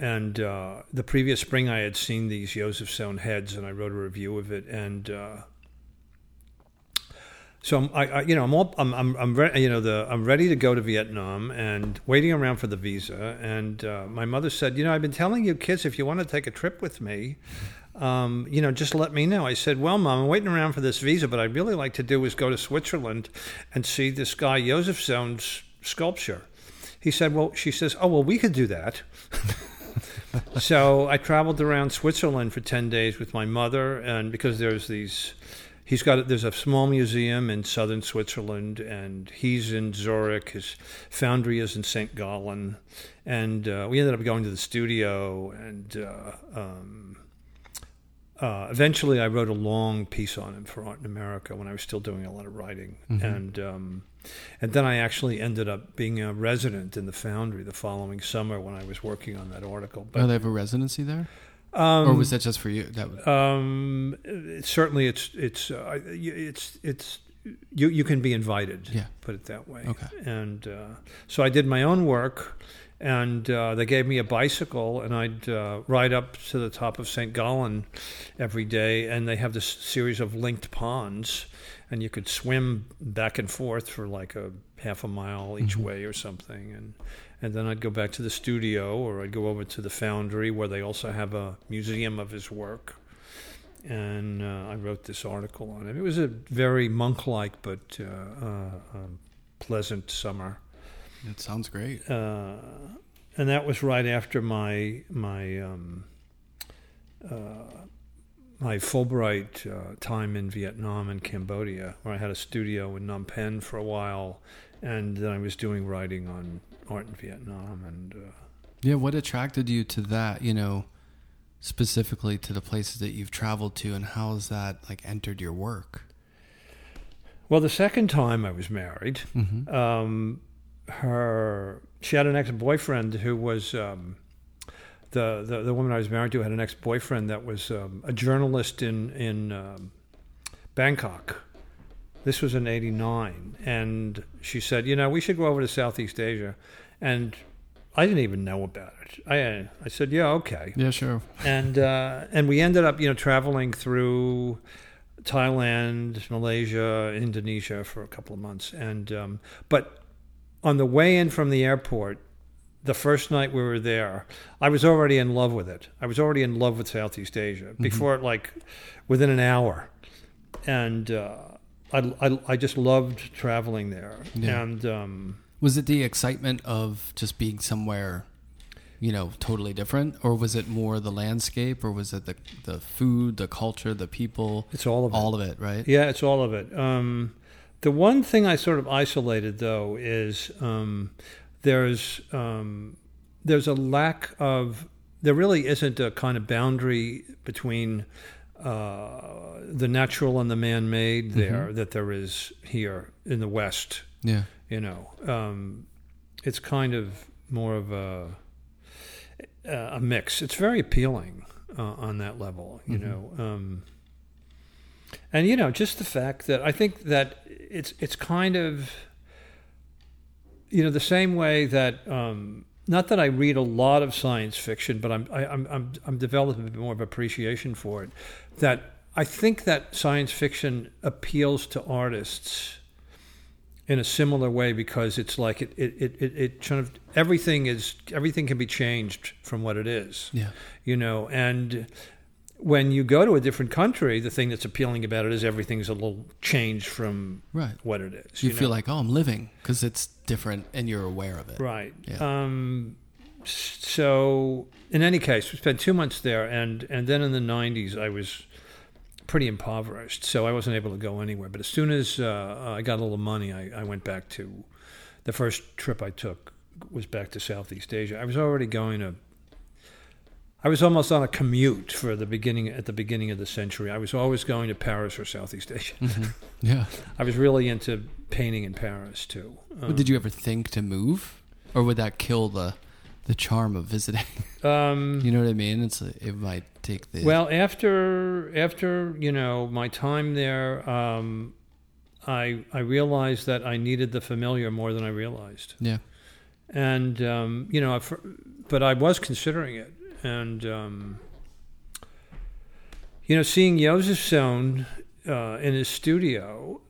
And the previous spring, I had seen these Josephson heads, and I wrote a review of it. And I'm ready to go to Vietnam, and waiting around for the visa. And my mother said, you know, I've been telling you kids, if you want to take a trip with me, you know, just let me know. I said, well, Mom, I'm waiting around for this visa, but I'd really like to do is go to Switzerland and see this guy Josephson's sculpture. He said, well, she says, oh, well, we could do that. So I traveled around Switzerland for 10 days with my mother, and because there's a small museum in southern Switzerland, and he's in Zurich, his foundry is in St. Gallen, and we ended up going to the studio, and eventually I wrote a long piece on him for Art in America when I was still doing a lot of writing. Mm-hmm. And then I actually ended up being a resident in the foundry the following summer when I was working on that article. But, they have a residency there? Or was that just for you? Certainly it's you can be invited, put it that way. Okay. And so I did my own work, and they gave me a bicycle, and I'd ride up to the top of St. Gallen every day, and they have this series of linked ponds. and you could swim back and forth for like a half a mile each way or something. And then I'd go back to the studio, or I'd go over to the Foundry, where they also have a museum of his work. And I wrote this article on it. It was a very monk-like but pleasant summer. That sounds great. And that was right after my Fulbright time in Vietnam and Cambodia, where I had a studio in Phnom Penh for a while, and then I was doing writing on art in Vietnam. And yeah, what attracted you to that, you know, specifically to the places that you've traveled to, and how has that like entered your work? Well, the second time I was married, she had an ex-boyfriend who was the woman I was married to had an ex-boyfriend that was a journalist in Bangkok. This was in 1989, and she said, you know, we should go over to Southeast Asia. And I didn't even know about it. I said, yeah, okay. Yeah, sure. And we ended up, you know, traveling through Thailand, Malaysia, Indonesia for a couple of months. And but on the way in from the airport, the first night we were there, I was already in love with it. I was already in love with Southeast Asia before, like, within an hour. And I just loved traveling there. Yeah. And was it the excitement of just being somewhere, you know, totally different? Or was it more the landscape? Or was it the food, the culture, the people? It's all of it. All of it, right? Yeah, it's all of it. The one thing I sort of isolated, though, is there's a lack of... There really isn't a kind of boundary between the natural and the man-made there that there is here in the West. Yeah. You know, it's kind of more of a mix. It's very appealing on that level, you know. And, you know, just the fact that I think that it's kind of, you know, the same way that not that I read a lot of science fiction, but I'm developing a bit more of appreciation for it. That I think that science fiction appeals to artists in a similar way, because it's like it kind of everything can be changed from what it is. Yeah. You know, and when you go to a different country, the thing that's appealing about it is everything's a little changed from what it is. You feel like, oh, I'm living, because it's different and you're aware of it. Right. Yeah. So in any case, we spent 2 months there, and then in the 90s I was pretty impoverished, so I wasn't able to go anywhere. But as soon as I got a little money, I went back to... The first trip I took was back to Southeast Asia. I was already going to... I was almost on a commute at the beginning of the century. I was always going to Paris or Southeast Asia. Yeah. I was really into painting in Paris, too. Did you ever think to move? Or would that kill the charm of visiting? You know what I mean? It might take the... Well, after you know, my time there, I realized that I needed the familiar more than I realized. Yeah. And, you know, but I was considering it. And, you know, seeing Josephson in his studio...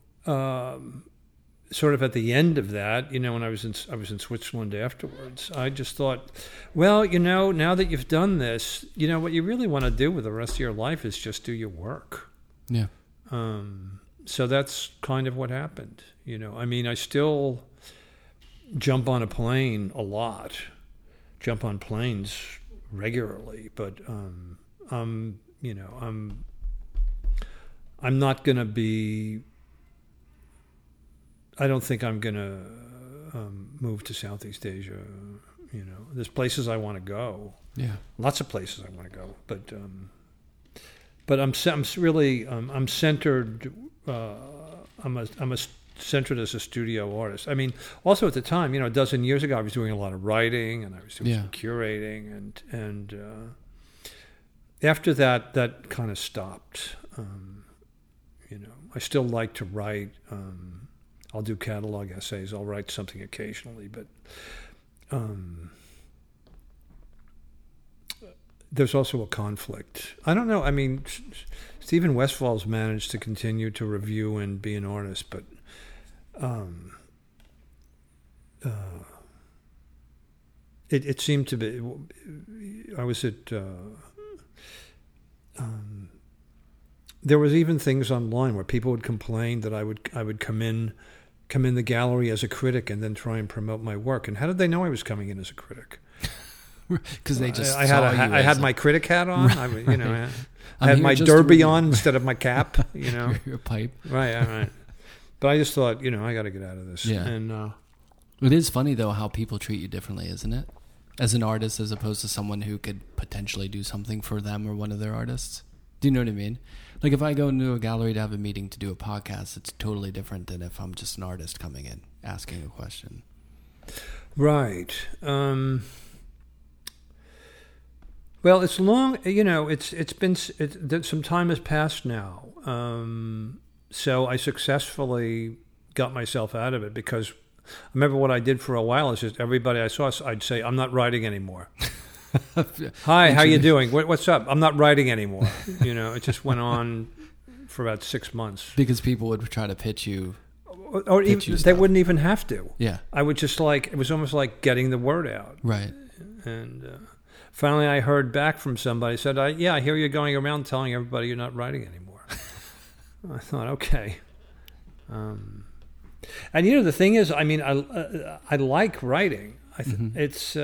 sort of at the end of that, you know, when I was in Switzerland afterwards, I just thought, well, you know, now that you've done this, you know, what you really want to do with the rest of your life is just do your work. Yeah. So that's kind of what happened. You know, I mean, I still jump on a plane a lot, jump on planes regularly, but you know, I'm not going to be... I don't think I'm going to move to Southeast Asia, you know. There's places I want to go. Yeah. Lots of places I want to go, but I'm really I'm centered I'm centered as a studio artist. I mean, also at the time, you know, a dozen years ago I was doing a lot of writing, and I was doing some curating, and after that kind of stopped. You know, I still like to write. I'll do catalog essays. I'll write something occasionally, but there's also a conflict. I don't know. I mean, Stephen Westfall's managed to continue to review and be an artist, but it seemed to be. I was at. There was even things online where people would complain that I would come in the gallery as a critic and then try and promote my work. And how did they know I was coming in as a critic? Because they just I had my critic hat on. Right, I had my derby on instead of my cap. You know, your pipe. Right. But I just thought, I got to get out of this. Yeah. And it is funny though how people treat you differently, isn't it? As an artist, as opposed to someone who could potentially do something for them or one of their artists. Do you know what I mean? Like if I go into a gallery to have a meeting to do a podcast, it's totally different than if I'm just an artist coming in asking a question. Right. Well, it's long. It's been some time has passed now. So I successfully got myself out of it because I remember what I did for a while is just everybody I saw, I'd say, I'm not writing anymore. Hi, how you doing? What's up? I'm not writing anymore. It just went on for about 6 months. Because people would try to pitch you. Or pitch even, you they wouldn't even have to. Yeah. I would just it was almost like getting the word out. Right. And finally I heard back from somebody said, I hear you're going around telling everybody you're not writing anymore. I thought, okay. And the thing is, I like writing. Mm-hmm. It's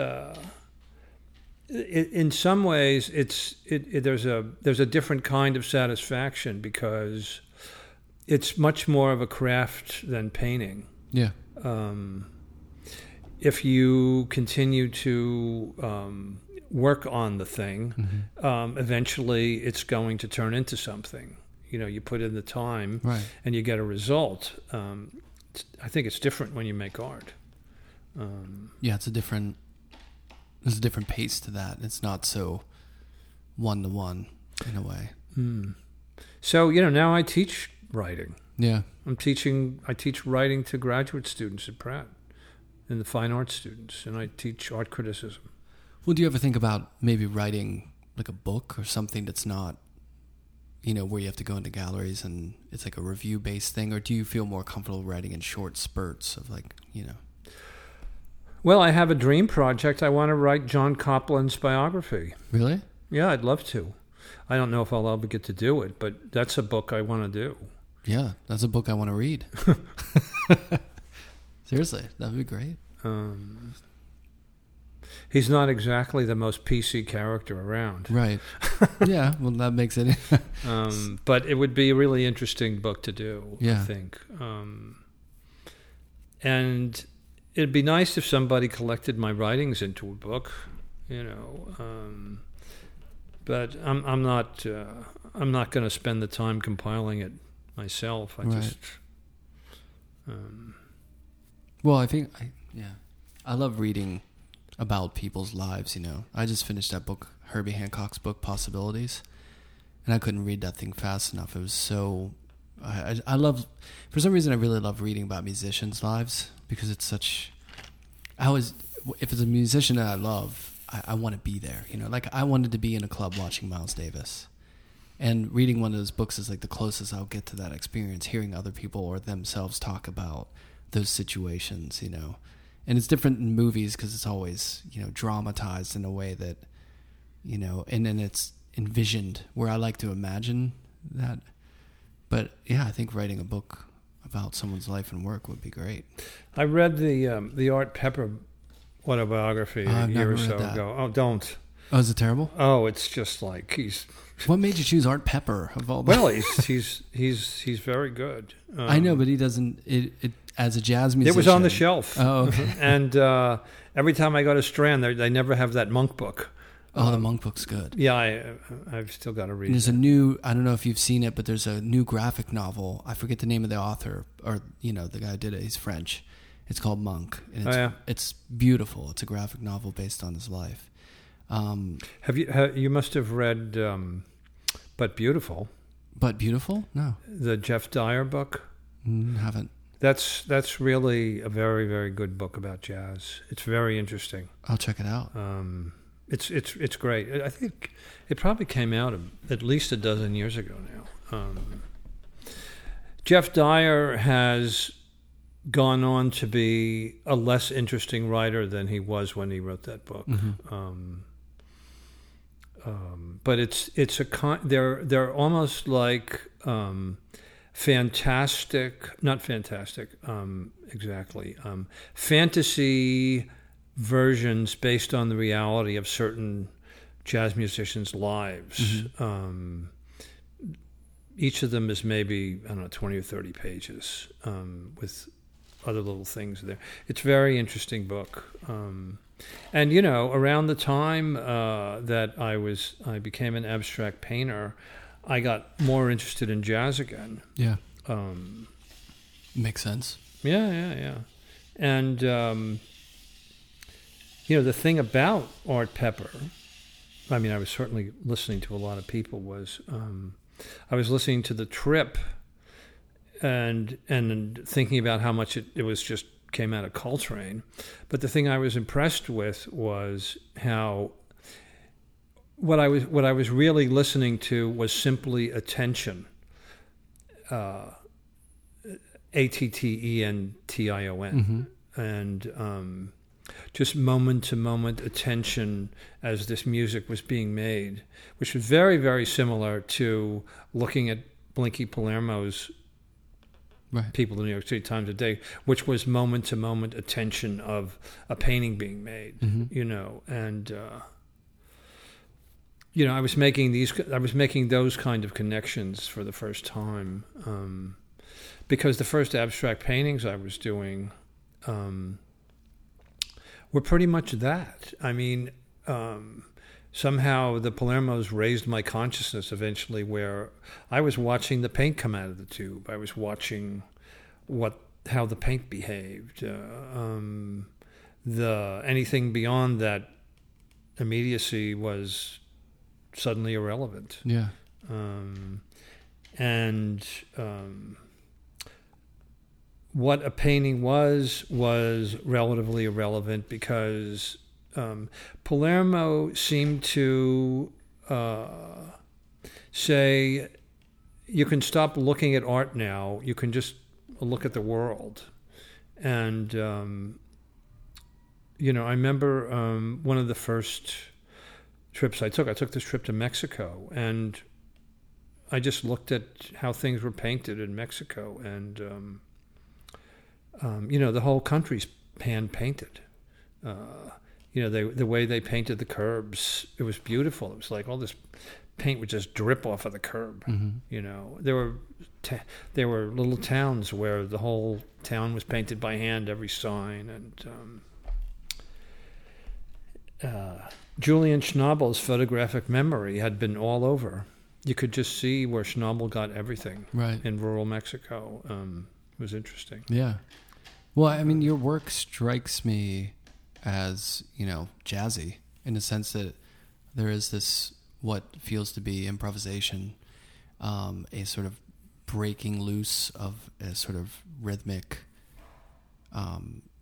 in some ways there's a different kind of satisfaction because it's much more of a craft than painting. Yeah. If you continue to work on the thing, mm-hmm. Eventually it's going to turn into something. You put in the time, right, and you get a result. I think it's different when you make art. There's a different pace to that. It's not so one-to-one in a way. Mm. So, now I teach writing. Yeah. I teach writing to graduate students at Pratt and the fine arts students, and I teach art criticism. Well, do you ever think about maybe writing like a book or something that's not, where you have to go into galleries and it's like a review-based thing, or do you feel more comfortable writing in short spurts of ? Well, I have a dream project. I want to write John Copland's biography. Really? Yeah, I'd love to. I don't know if I'll ever get to do it, but that's a book I want to do. Yeah, that's a book I want to read. Seriously, that would be great. He's not exactly the most PC character around. Right. Yeah, well, that makes it... but it would be a really interesting book to do, yeah. I think. And it'd be nice if somebody collected my writings into a book, But I'm not going to spend the time compiling it myself. I just... Well, I think... I love reading about people's lives, I just finished that book, Herbie Hancock's book, Possibilities, and I couldn't read that thing fast enough. It was so... I love... For some reason, I really love reading about musicians' lives, because it's such... If it's a musician that I love, I want to be there, Like, I wanted to be in a club watching Miles Davis, and reading one of those books is, like, the closest I'll get to that experience, hearing other people or themselves talk about those situations, And it's different in movies because it's always, dramatized in a way that, and then it's envisioned where I like to imagine that. But, I think writing a book about someone's life and work would be great. I read the Art Pepper autobiography a year or so ago. Oh, don't. Oh, is it terrible? Oh, it's just like he's... What made you choose Art Pepper of all? Well, he's very good. I know, but he doesn't. It as a jazz musician. It was on the shelf. Oh, okay. And every time I go to Strand, they never have that Monk book. Oh, the Monk book's good. Yeah, I've still got to read. And there's a new. I don't know if you've seen it, but there's a new graphic novel. I forget the name of the author, or the guy who did it. He's French. It's called Monk. And it's beautiful. It's a graphic novel based on his life. You must have read But Beautiful? No. The Jeff Dyer book? Haven't. That's really a very, very good book about jazz. It's very interesting. I'll check it out. It's great. I think it probably came out at least a dozen years ago now. Jeff Dyer has gone on to be a less interesting writer than he was when he wrote that book. Mm-hmm. But it's a they're almost like fantasy versions based on the reality of certain jazz musicians' lives. Mm-hmm. Each of them is maybe, 20 or 30 pages with other little things there. It's a very interesting book. And, around the time that I became an abstract painter, I got more interested in jazz again. Yeah. Makes sense. Yeah. And... the thing about Art Pepper, I was certainly listening to a lot of people, was I was listening to The Trip and thinking about how much it was just came out of Coltrane. But the thing I was impressed with was how what I was really listening to was simply attention. Attention. Mm-hmm. And... just moment-to-moment attention as this music was being made, which was very, very similar to looking at Blinky Palermo's right. People in the New York City Times today, which was moment-to-moment attention of a painting being made, mm-hmm. And... I was making those kind of connections for the first time, because the first abstract paintings I was doing... were pretty much that. Somehow the Palermos raised my consciousness eventually, where I was watching the paint come out of the tube. I was watching how the paint behaved. Anything beyond that immediacy was suddenly irrelevant. Yeah. What a painting was relatively irrelevant, because Palermo seemed to say, you can stop looking at art now, you can just look at the world. And, I remember one of the first trips I took this trip to Mexico, and I just looked at how things were painted in Mexico, and... the whole country's hand painted. The way they painted the curbs, it was beautiful. It was like all this paint would just drip off of the curb. Mm-hmm. There were little towns where the whole town was painted by hand, every sign. And Julian Schnabel's photographic memory had been all over. You could just see where Schnabel got everything right. In rural Mexico. It was interesting. Yeah. Well, your work strikes me as, jazzy, in the sense that there is this, what feels to be improvisation, a sort of breaking loose of a sort of rhythmic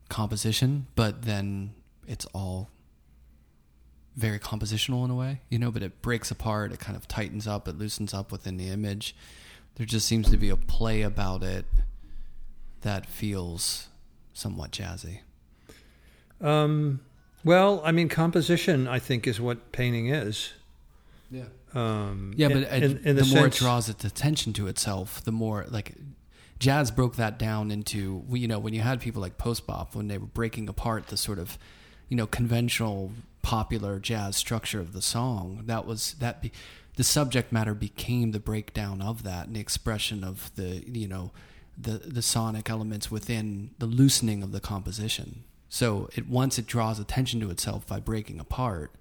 composition, but then it's all very compositional in a way, but it breaks apart, it kind of tightens up, it loosens up within the image. There just seems to be a play about it that feels somewhat jazzy. Composition, I think, is what painting is. Yeah. But the more it draws its attention to itself, the more, like, jazz broke that down into, when you had people like post-bop, when they were breaking apart the sort of, conventional popular jazz structure of the song, the subject matter became the breakdown of that and the expression of the, the sonic elements within the loosening of the composition. So once it draws attention to itself by breaking apart,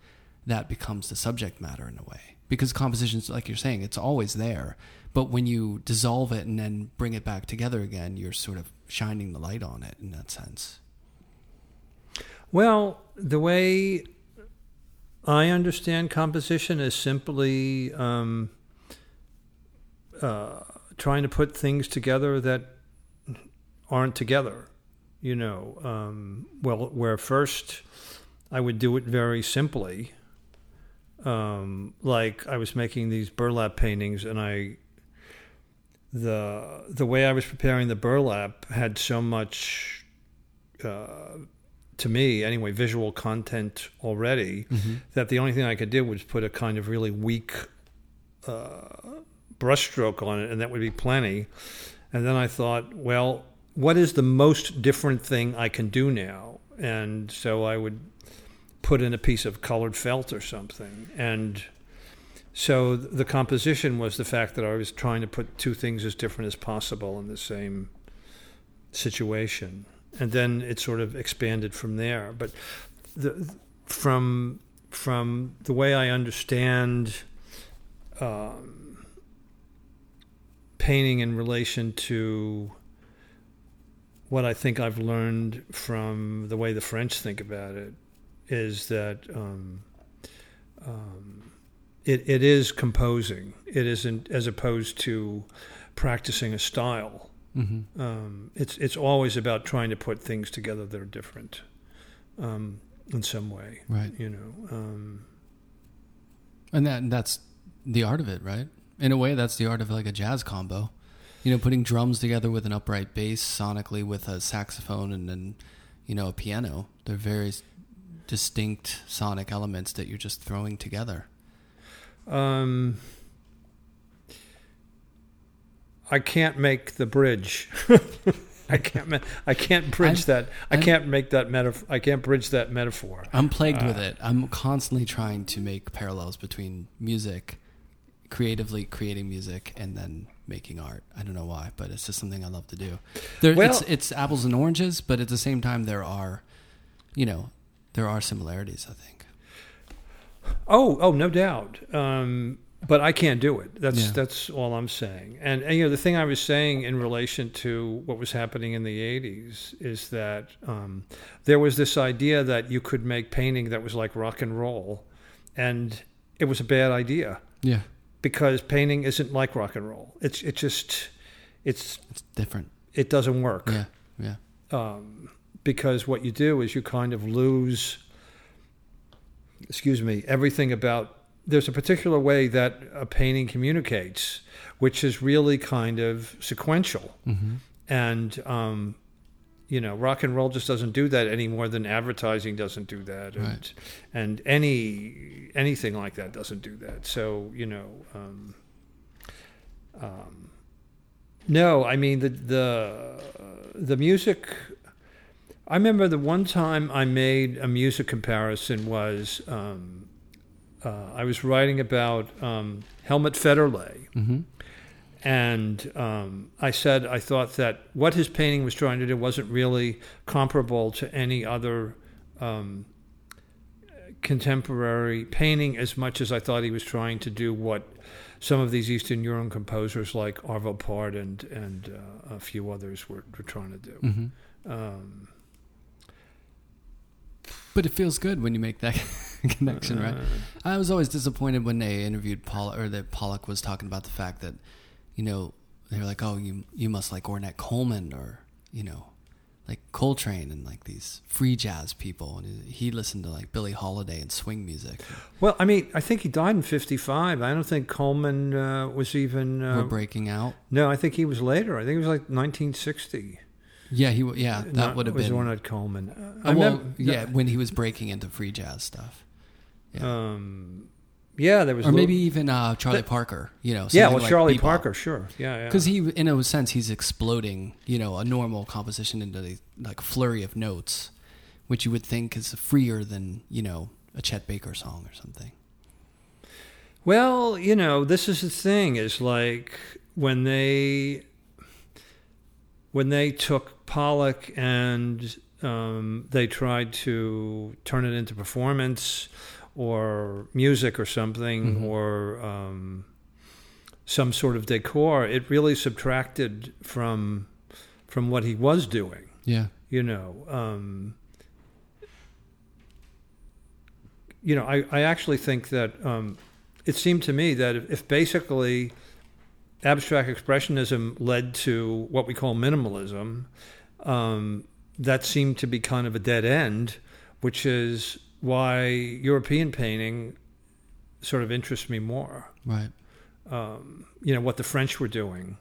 that becomes the subject matter in a way. Because compositions, like you're saying, it's always there. But when you dissolve it and then bring it back together again, you're sort of shining the light on it in that sense. Well, the way I understand composition is simply... trying to put things together that aren't together, where first I would do it very simply, Like I was making these burlap paintings, and the way I was preparing the burlap had so much, to me anyway, visual content already, mm-hmm. that the only thing I could do was put a kind of really weak brushstroke on it, and that would be plenty. And then I thought, well, what is the most different thing I can do now? And so I would put in a piece of colored felt or something. And so the composition was the fact that I was trying to put two things as different as possible in the same situation. And then it sort of expanded from there. But from the way I understand painting in relation to what I think I've learned from the way the French think about it, is that it is composing. It isn't, as opposed to practicing a style. Mm-hmm. It's always about trying to put things together that are different in some way, right? You know, and that's the art of it, right? In a way, that's the art of like a jazz combo. You know, putting drums together with an upright bass, sonically with a saxophone, and then, you know, a piano. They're very distinct sonic elements that you're just throwing together. I can't make the bridge. I can't bridge that metaphor. I'm plagued with it. I'm constantly trying to make parallels between music, creatively creating music, and then making art. I don't know why, but it's just something I love to do. It's apples and oranges, but at the same time, there are similarities, I think. Oh, no doubt. But I can't do it. That's all I'm saying. And you know, the thing I was saying in relation to what was happening in the 80s is that there was this idea that you could make painting that was like rock and roll, and it was a bad idea. Yeah. Because painting isn't like rock and roll. It's different. It doesn't work. Yeah. Because what you do is you kind of lose, everything about, there's a particular way that a painting communicates, which is really kind of sequential. Mm-hmm. And, you know, rock and roll just doesn't do that any more than advertising doesn't do that. And, right. And anything like that doesn't do that. So, you know, no, I mean, the music, I remember the one time I made a music comparison was I was writing about Helmut Federley, mm-hmm. and I said I thought that what his painting was trying to do wasn't really comparable to any other contemporary painting as much as I thought he was trying to do what some of these Eastern European composers like Arvo Pärt and a few others were trying to do. Mm-hmm. But it feels good when you make that connection, right? I was always disappointed when they interviewed Pollock, or that Pollock was talking about the fact that, you know, they were like, oh, you must like Ornette Coleman, or, you know, like Coltrane and like these free jazz people. And he listened to like Billie Holiday and swing music. Well, I mean, I think he died in 55. I don't think Coleman was even... Or breaking out? No, I think he was later. I think it was like 1960. Yeah, that would have been... It was Ornette Coleman. When he was breaking into free jazz stuff. Yeah, there was... Or maybe even Charlie Parker, you know. Yeah, well, like Charlie bebop. Parker, sure. Yeah. Because he, in a sense, he's exploding, you know, a normal composition into the, like, flurry of notes, which you would think is freer than, you know, a Chet Baker song or something. Well, you know, this is the thing, is like when they took Pollock and they tried to turn it into performance or music or something, mm-hmm. or some sort of decor, it really subtracted from what he was doing. Yeah, you know, I actually think that it seemed to me that if basically abstract expressionism led to what we call minimalism, that seemed to be kind of a dead end, which is why European painting sort of interests me more. Right. You know, what the French were doing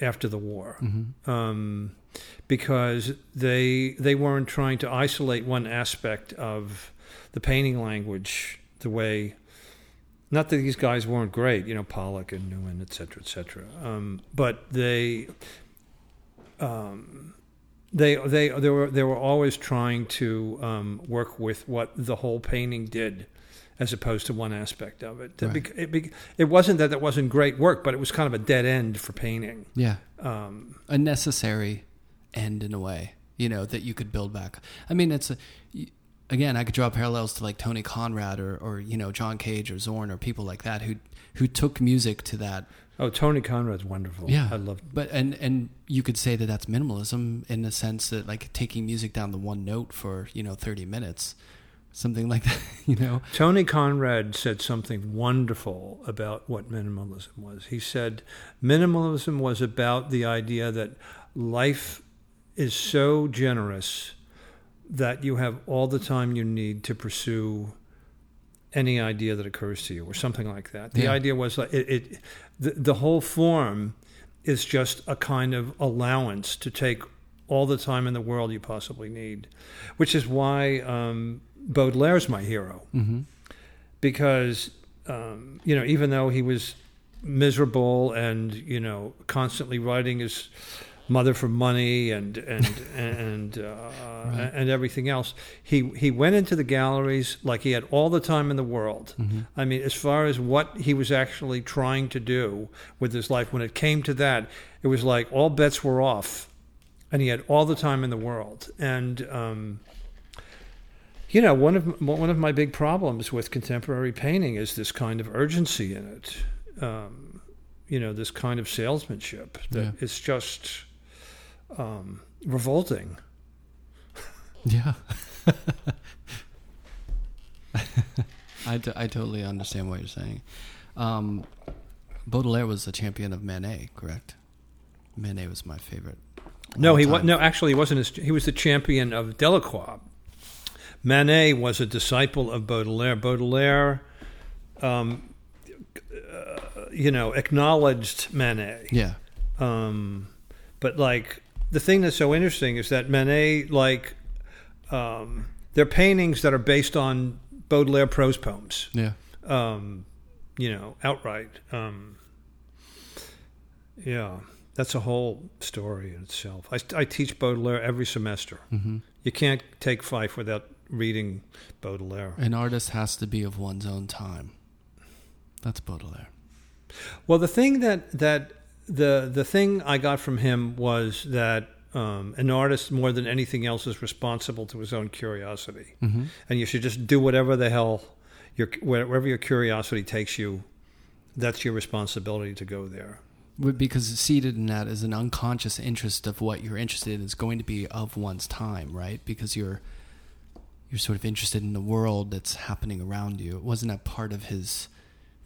after the war, mm-hmm. Because they weren't trying to isolate one aspect of the painting language the way. Not that these guys weren't great, you know, Pollock and Newman, et cetera, but they were always trying to work with what the whole painting did, as opposed to one aspect of it. Right. It wasn't that it wasn't great work, but it was kind of a dead end for painting. Yeah, a necessary end in a way, you know, that you could build back. I mean, again, I could draw parallels to like Tony Conrad or you know, John Cage or Zorn or people like that who took music to that. Oh, Tony Conrad's wonderful. Yeah, I love. But and you could say that that's minimalism in the sense that like taking music down to one note for, you know, 30 minutes. Something like that, you know. Tony Conrad said something wonderful about what minimalism was. He said minimalism was about the idea that life is so generous that you have all the time you need to pursue any idea that occurs to you, or something like that. The idea was like the whole form is just a kind of allowance to take all the time in the world you possibly need, which is why Baudelaire's my hero, mm-hmm. because you know, even though he was miserable and, you know, constantly writing his mother for money right. and everything else, he went into the galleries like he had all the time in the world. Mm-hmm. I mean, as far as what he was actually trying to do with his life, when it came to that, it was like all bets were off, and he had all the time in the world. And you know, one of my big problems with contemporary painting is this kind of urgency in it. You know, this kind of salesmanship that is just revolting. Yeah. I totally understand what you're saying. Baudelaire was the champion of Manet, correct? Manet was my favorite. No, he wasn't. He was the champion of Delacroix. Manet was a disciple of Baudelaire. Baudelaire, you know, acknowledged Manet. Yeah. But like the thing that's so interesting is that Manet, like, they're paintings that are based on Baudelaire prose poems. Yeah. You know, outright. Yeah. That's a whole story in itself. I teach Baudelaire every semester. Mm-hmm. You can't take Fyfe without reading Baudelaire. An artist has to be of one's own time. That's Baudelaire. Well, the thing that the thing I got from him was that an artist, more than anything else, is responsible to his own curiosity, mm-hmm. and you should just do whatever the hell wherever your curiosity takes you. That's your responsibility to go there. Because seated in that is an unconscious interest of what you're interested in is going to be of one's time, right? Because you're sort of interested in the world that's happening around you. It wasn't that part of his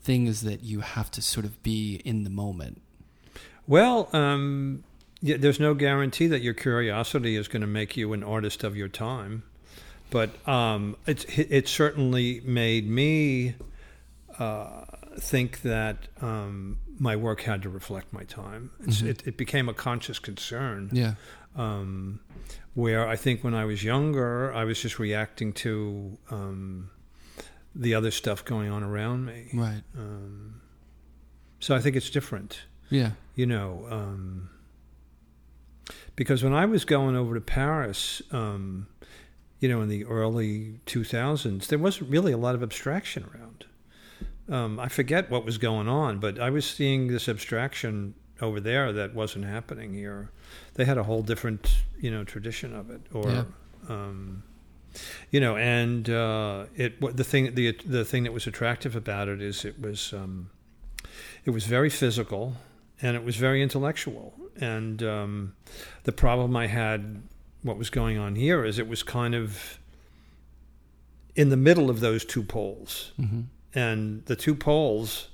thing, is that you have to sort of be in the moment. Well, there's no guarantee that your curiosity is going to make you an artist of your time. But it certainly made me think that my work had to reflect my time. Mm-hmm. It became a conscious concern. Yeah. Where I think when I was younger, I was just reacting to the other stuff going on around me. Right. So I think it's different. Yeah. You know, because when I was going over to Paris, you know, in the early 2000s, there wasn't really a lot of abstraction around. I forget what was going on, but I was seeing this abstraction over there that wasn't happening here. They had a whole different, you know, tradition of it, or, you know, and the thing that was attractive about it is it was very physical and it was very intellectual. And the problem I had, what was going on here, is it was kind of in the middle of those two poles. Mm-hmm. And the two poles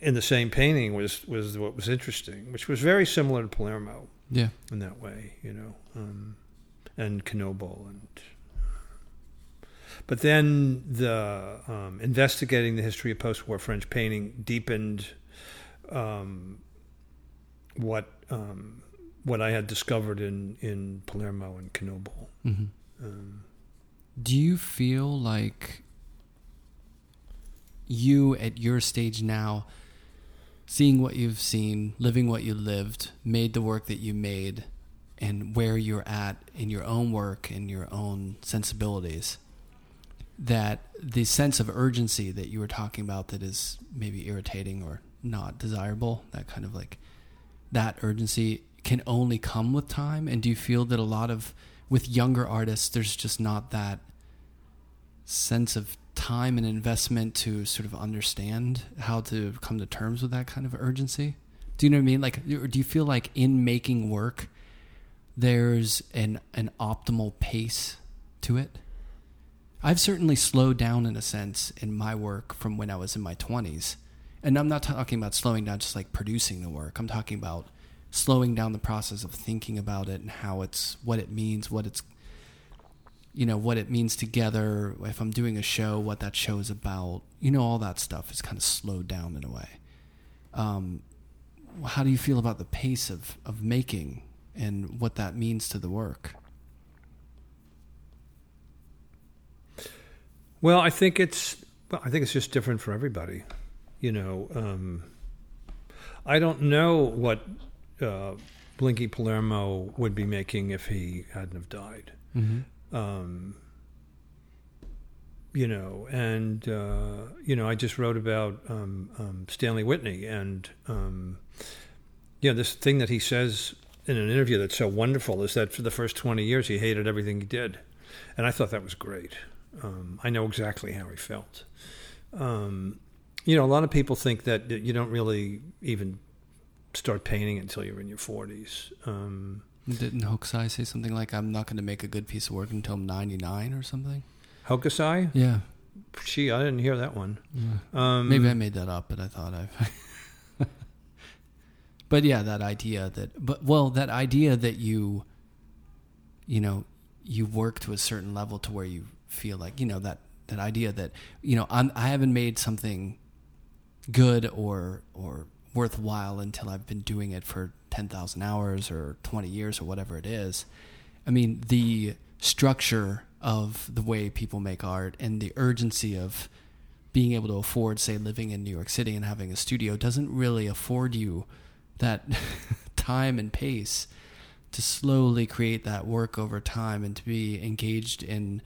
in the same painting was what was interesting, which was very similar to Palermo, in that way, you know, and Knoebel, and But then the investigating the history of post-war French painting deepened what I had discovered in Palermo and Knoebel. Mm-hmm. Do you feel like you, at your stage now, seeing what you've seen, living what you lived, made the work that you made, and where you're at in your own work and your own sensibilities, that the sense of urgency that you were talking about that is maybe irritating or not desirable, that kind of like that urgency can only come with time? And do you feel that a lot of, with younger artists, there's just not that sense of time and investment to sort of understand how to come to terms with that kind of urgency? Do you know what I mean? Like, do you feel like in making work, there's an optimal pace to it? I've certainly slowed down in a sense in my work from when I was in my 20s. And I'm not talking about slowing down just like producing the work. I'm talking about slowing down the process of thinking about it and how it's, what it means, what it's, you know, what it means together. If I'm doing a show, what that show is about, you know, all that stuff is kind of slowed down in a way. How do you feel about the pace of making and what that means to the work? Well, I think it's just different for everybody. You know, I don't know what Blinky Palermo would be making if he hadn't have died. Mm-hmm. You know, and you know, I just wrote about Stanley Whitney, and you know, this thing that he says in an interview that's so wonderful is that for the first 20 years he hated everything he did, and I thought that was great. I know exactly how he felt. You know, a lot of people think that you don't really even start painting until you're in your 40s. Didn't Hokusai say something like, I'm not going to make a good piece of work until I'm 99 or something? Hokusai? Yeah. Gee, I didn't hear that one. Yeah. Maybe I made that up, but I thought I've... But yeah, that idea that... But, well, that idea that you know, you work to a certain level to where you feel like, you know, that idea that, you know, I haven't made something good or worthwhile until I've been doing it for 10,000 hours or 20 years or whatever it is. I mean, the structure of the way people make art and the urgency of being able to afford, say, living in New York City and having a studio doesn't really afford you that time and pace to slowly create that work over time and to be engaged in,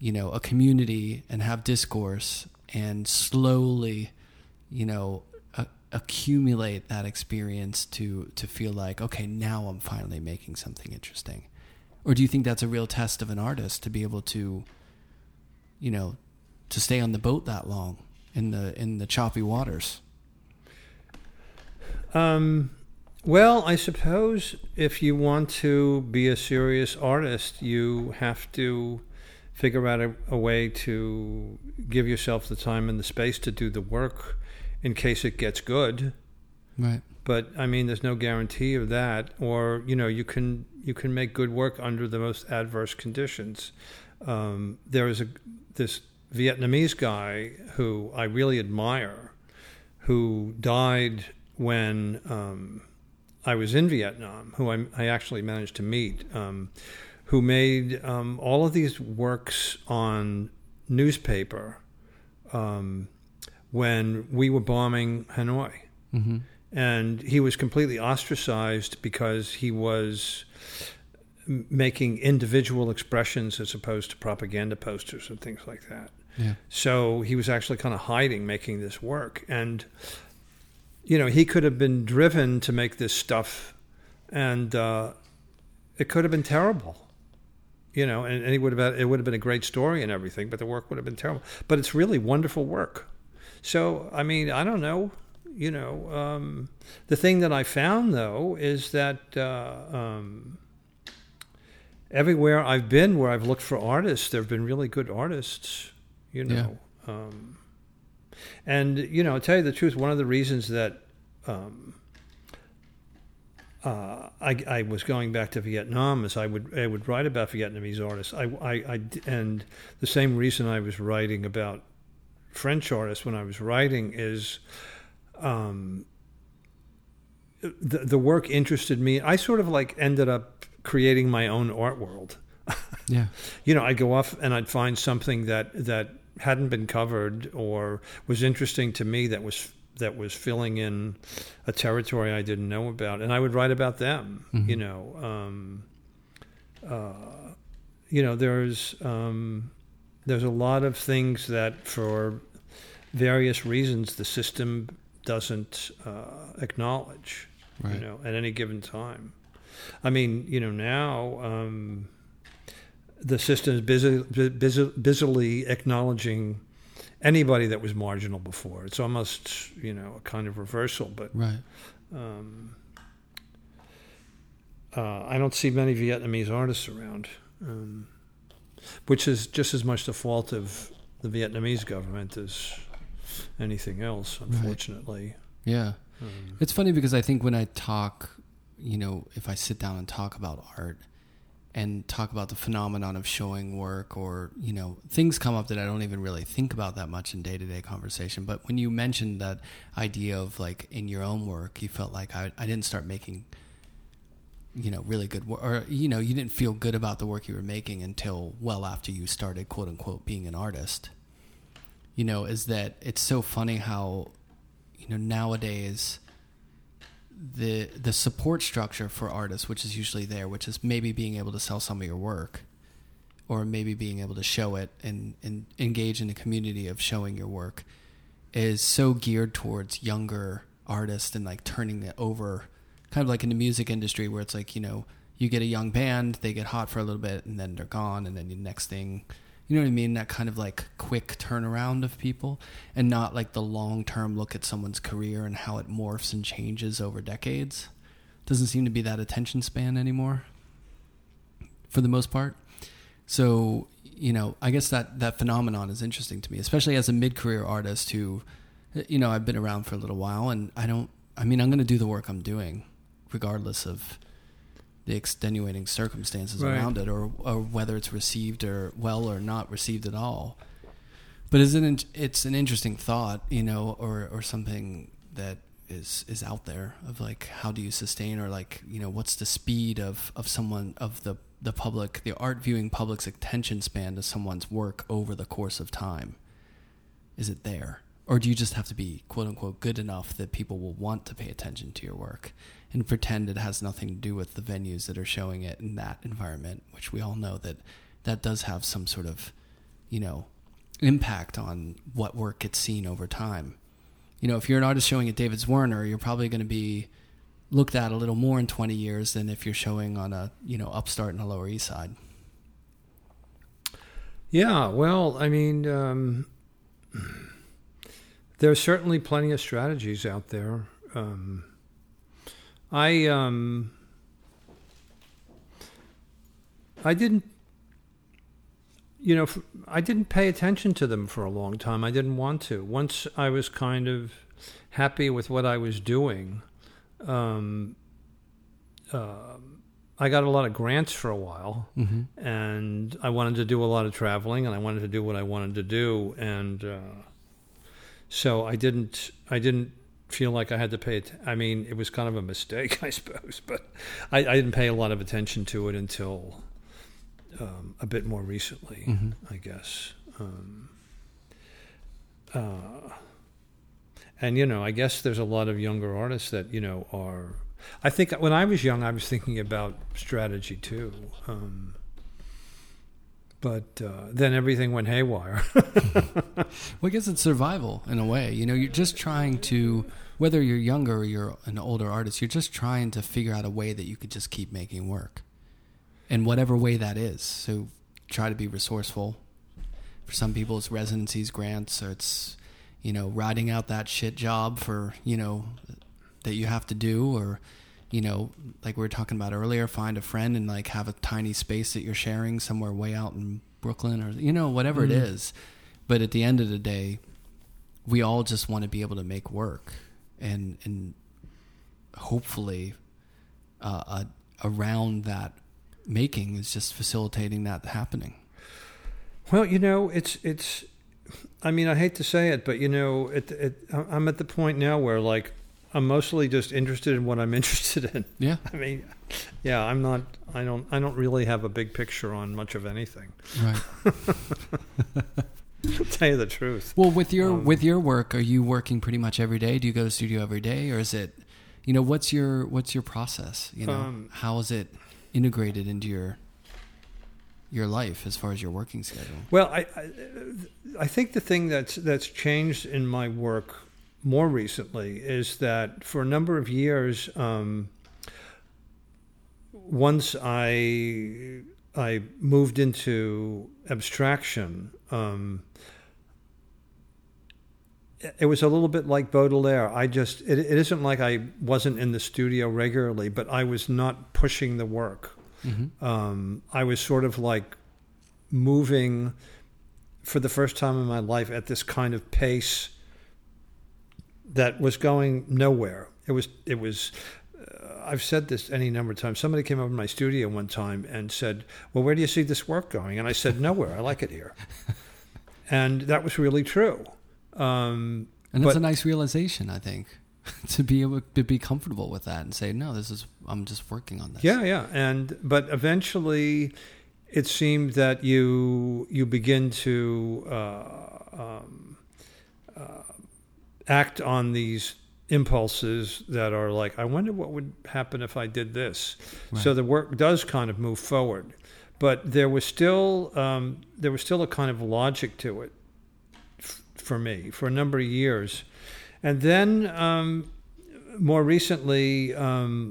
you know, a community and have discourse and slowly, you know, accumulate that experience to feel like, okay, now I'm finally making something interesting. Or do you think that's a real test of an artist to be able to, you know, to stay on the boat that long in the choppy waters? Well, I suppose if you want to be a serious artist, you have to figure out a way to give yourself the time and the space to do the work in case it gets good. Right. But I mean, there's no guarantee of that. Or, you know, you can make good work under the most adverse conditions. There is this Vietnamese guy who I really admire, who died when I was in Vietnam, who I actually managed to meet, who made all of these works on newspaper when we were bombing Hanoi. Mm-hmm. And he was completely ostracized because he was making individual expressions as opposed to propaganda posters and things like that. Yeah. So he was actually kind of hiding making this work. And, you know, he could have been driven to make this stuff, and it could have been terrible. You know, and it would have been a great story and everything, but the work would have been terrible. But it's really wonderful work. So, I mean, I don't know. You know, the thing that I found, though, is that everywhere I've been where I've looked for artists, there have been really good artists, you know. Yeah. And, you know, I'll tell you the truth, one of the reasons that I was going back to Vietnam, as I would write about Vietnamese artists. And the same reason I was writing about French artists when I was writing is the work interested me. I sort of like ended up creating my own art world. Yeah, I'd go off and I'd find something that hadn't been covered or was interesting to me that was filling in a territory I didn't know about, and I would write about them. Mm-hmm. There's a lot of things that, for various reasons, the system doesn't acknowledge. Right. At any given time. I mean, now. The system is busily acknowledging anybody that was marginal before. It's almost, a kind of reversal. But right. I don't see many Vietnamese artists around, which is just as much the fault of the Vietnamese government as anything else, unfortunately. Right. Yeah. It's funny because I think when I talk, if I sit down and talk about art, and talk about the phenomenon of showing work or, things come up that I don't even really think about that much in day-to-day conversation. But when you mentioned that idea of, like, in your own work, you felt like I didn't start making, really good work, or, you didn't feel good about the work you were making until well after you started, quote unquote, being an artist, is that it's so funny how, nowadays, the support structure for artists, which is usually there, which is maybe being able to sell some of your work, or maybe being able to show it and engage in a community of showing your work, is so geared towards younger artists and like turning it over, kind of like in the music industry where it's like, you get a young band, they get hot for a little bit and then they're gone. And then the next thing, you know what I mean? That kind of like quick turnaround of people, and not like the long-term look at someone's career and how it morphs and changes over decades. Doesn't seem to be that attention span anymore for the most part. So, I guess that phenomenon is interesting to me, especially as a mid-career artist who, I've been around for a little while, and I'm going to do the work I'm doing regardless of the extenuating circumstances right. around it, or whether it's received or well or not received at all. But it's an interesting thought, or something that is out there of like, how do you sustain, or like, what's the speed of someone, of the public, the art viewing public's attention span to someone's work over the course of time? Is it there? Or do you just have to be, quote unquote, good enough that people will want to pay attention to your work and pretend it has nothing to do with the venues that are showing it in that environment, which we all know that does have some sort of, impact on what work gets seen over time. If you're an artist showing at David's Werner, you're probably going to be looked at a little more in 20 years than if you're showing on a, upstart in the Lower East Side. Yeah, well, I mean... There's certainly plenty of strategies out there. I didn't pay attention to them for a long time. I didn't want to. Once I was kind of happy with what I was doing, I got a lot of grants for a while, mm-hmm. and I wanted to do a lot of traveling, and I wanted to do what I wanted to do, and... So I didn't feel like I had to pay it. I mean, it was kind of a mistake, I suppose, but I didn't pay a lot of attention to it until a bit more recently, mm-hmm. I guess. And, I guess there's a lot of younger artists that, are... I think when I was young, I was thinking about strategy, too. But then everything went haywire. Well, I guess it's survival in a way. You're just trying to, whether you're younger or you're an older artist, you're just trying to figure out a way that you could just keep making work in whatever way that is. So try to be resourceful. For some people, it's residencies, grants, or it's, riding out that shit job for, that you have to do, or... like we were talking about earlier, find a friend and like have a tiny space that you're sharing somewhere way out in Brooklyn, or, whatever mm-hmm. it is. But at the end of the day, we all just want to be able to make work and hopefully around that making is just facilitating that happening. Well, you know, it's. I mean, I hate to say it, but you know, I'm at the point now where like I'm mostly just interested in what I'm interested in. Yeah. I mean, yeah, I'm not. I don't really have a big picture on much of anything. Right. I'll tell you the truth. Well, with your work, are you working pretty much every day? Do you go to the studio every day, or is it? You know, what's your process? You know, how is it integrated into your life as far as your working schedule? Well, I think the thing that's changed in my work more recently is that for a number of years, once I moved into abstraction, it was a little bit like Baudelaire. It isn't like I wasn't in the studio regularly, but I was not pushing the work. Mm-hmm. I was sort of like moving for the first time in my life at this kind of pace that was going nowhere. I've said this any number of times. Somebody came over to my studio one time and said, well, where do you see this work going? And I said, nowhere. I like it here. And that was really true. And that's a nice realization, I think, to be able to be comfortable with that and say, no, I'm just working on this. Yeah, yeah. But eventually it seemed that you begin to act on these impulses that are like, I wonder what would happen if I did this. Right. So the work does kind of move forward, but there was still a kind of logic to it for me for a number of years. And then more recently, I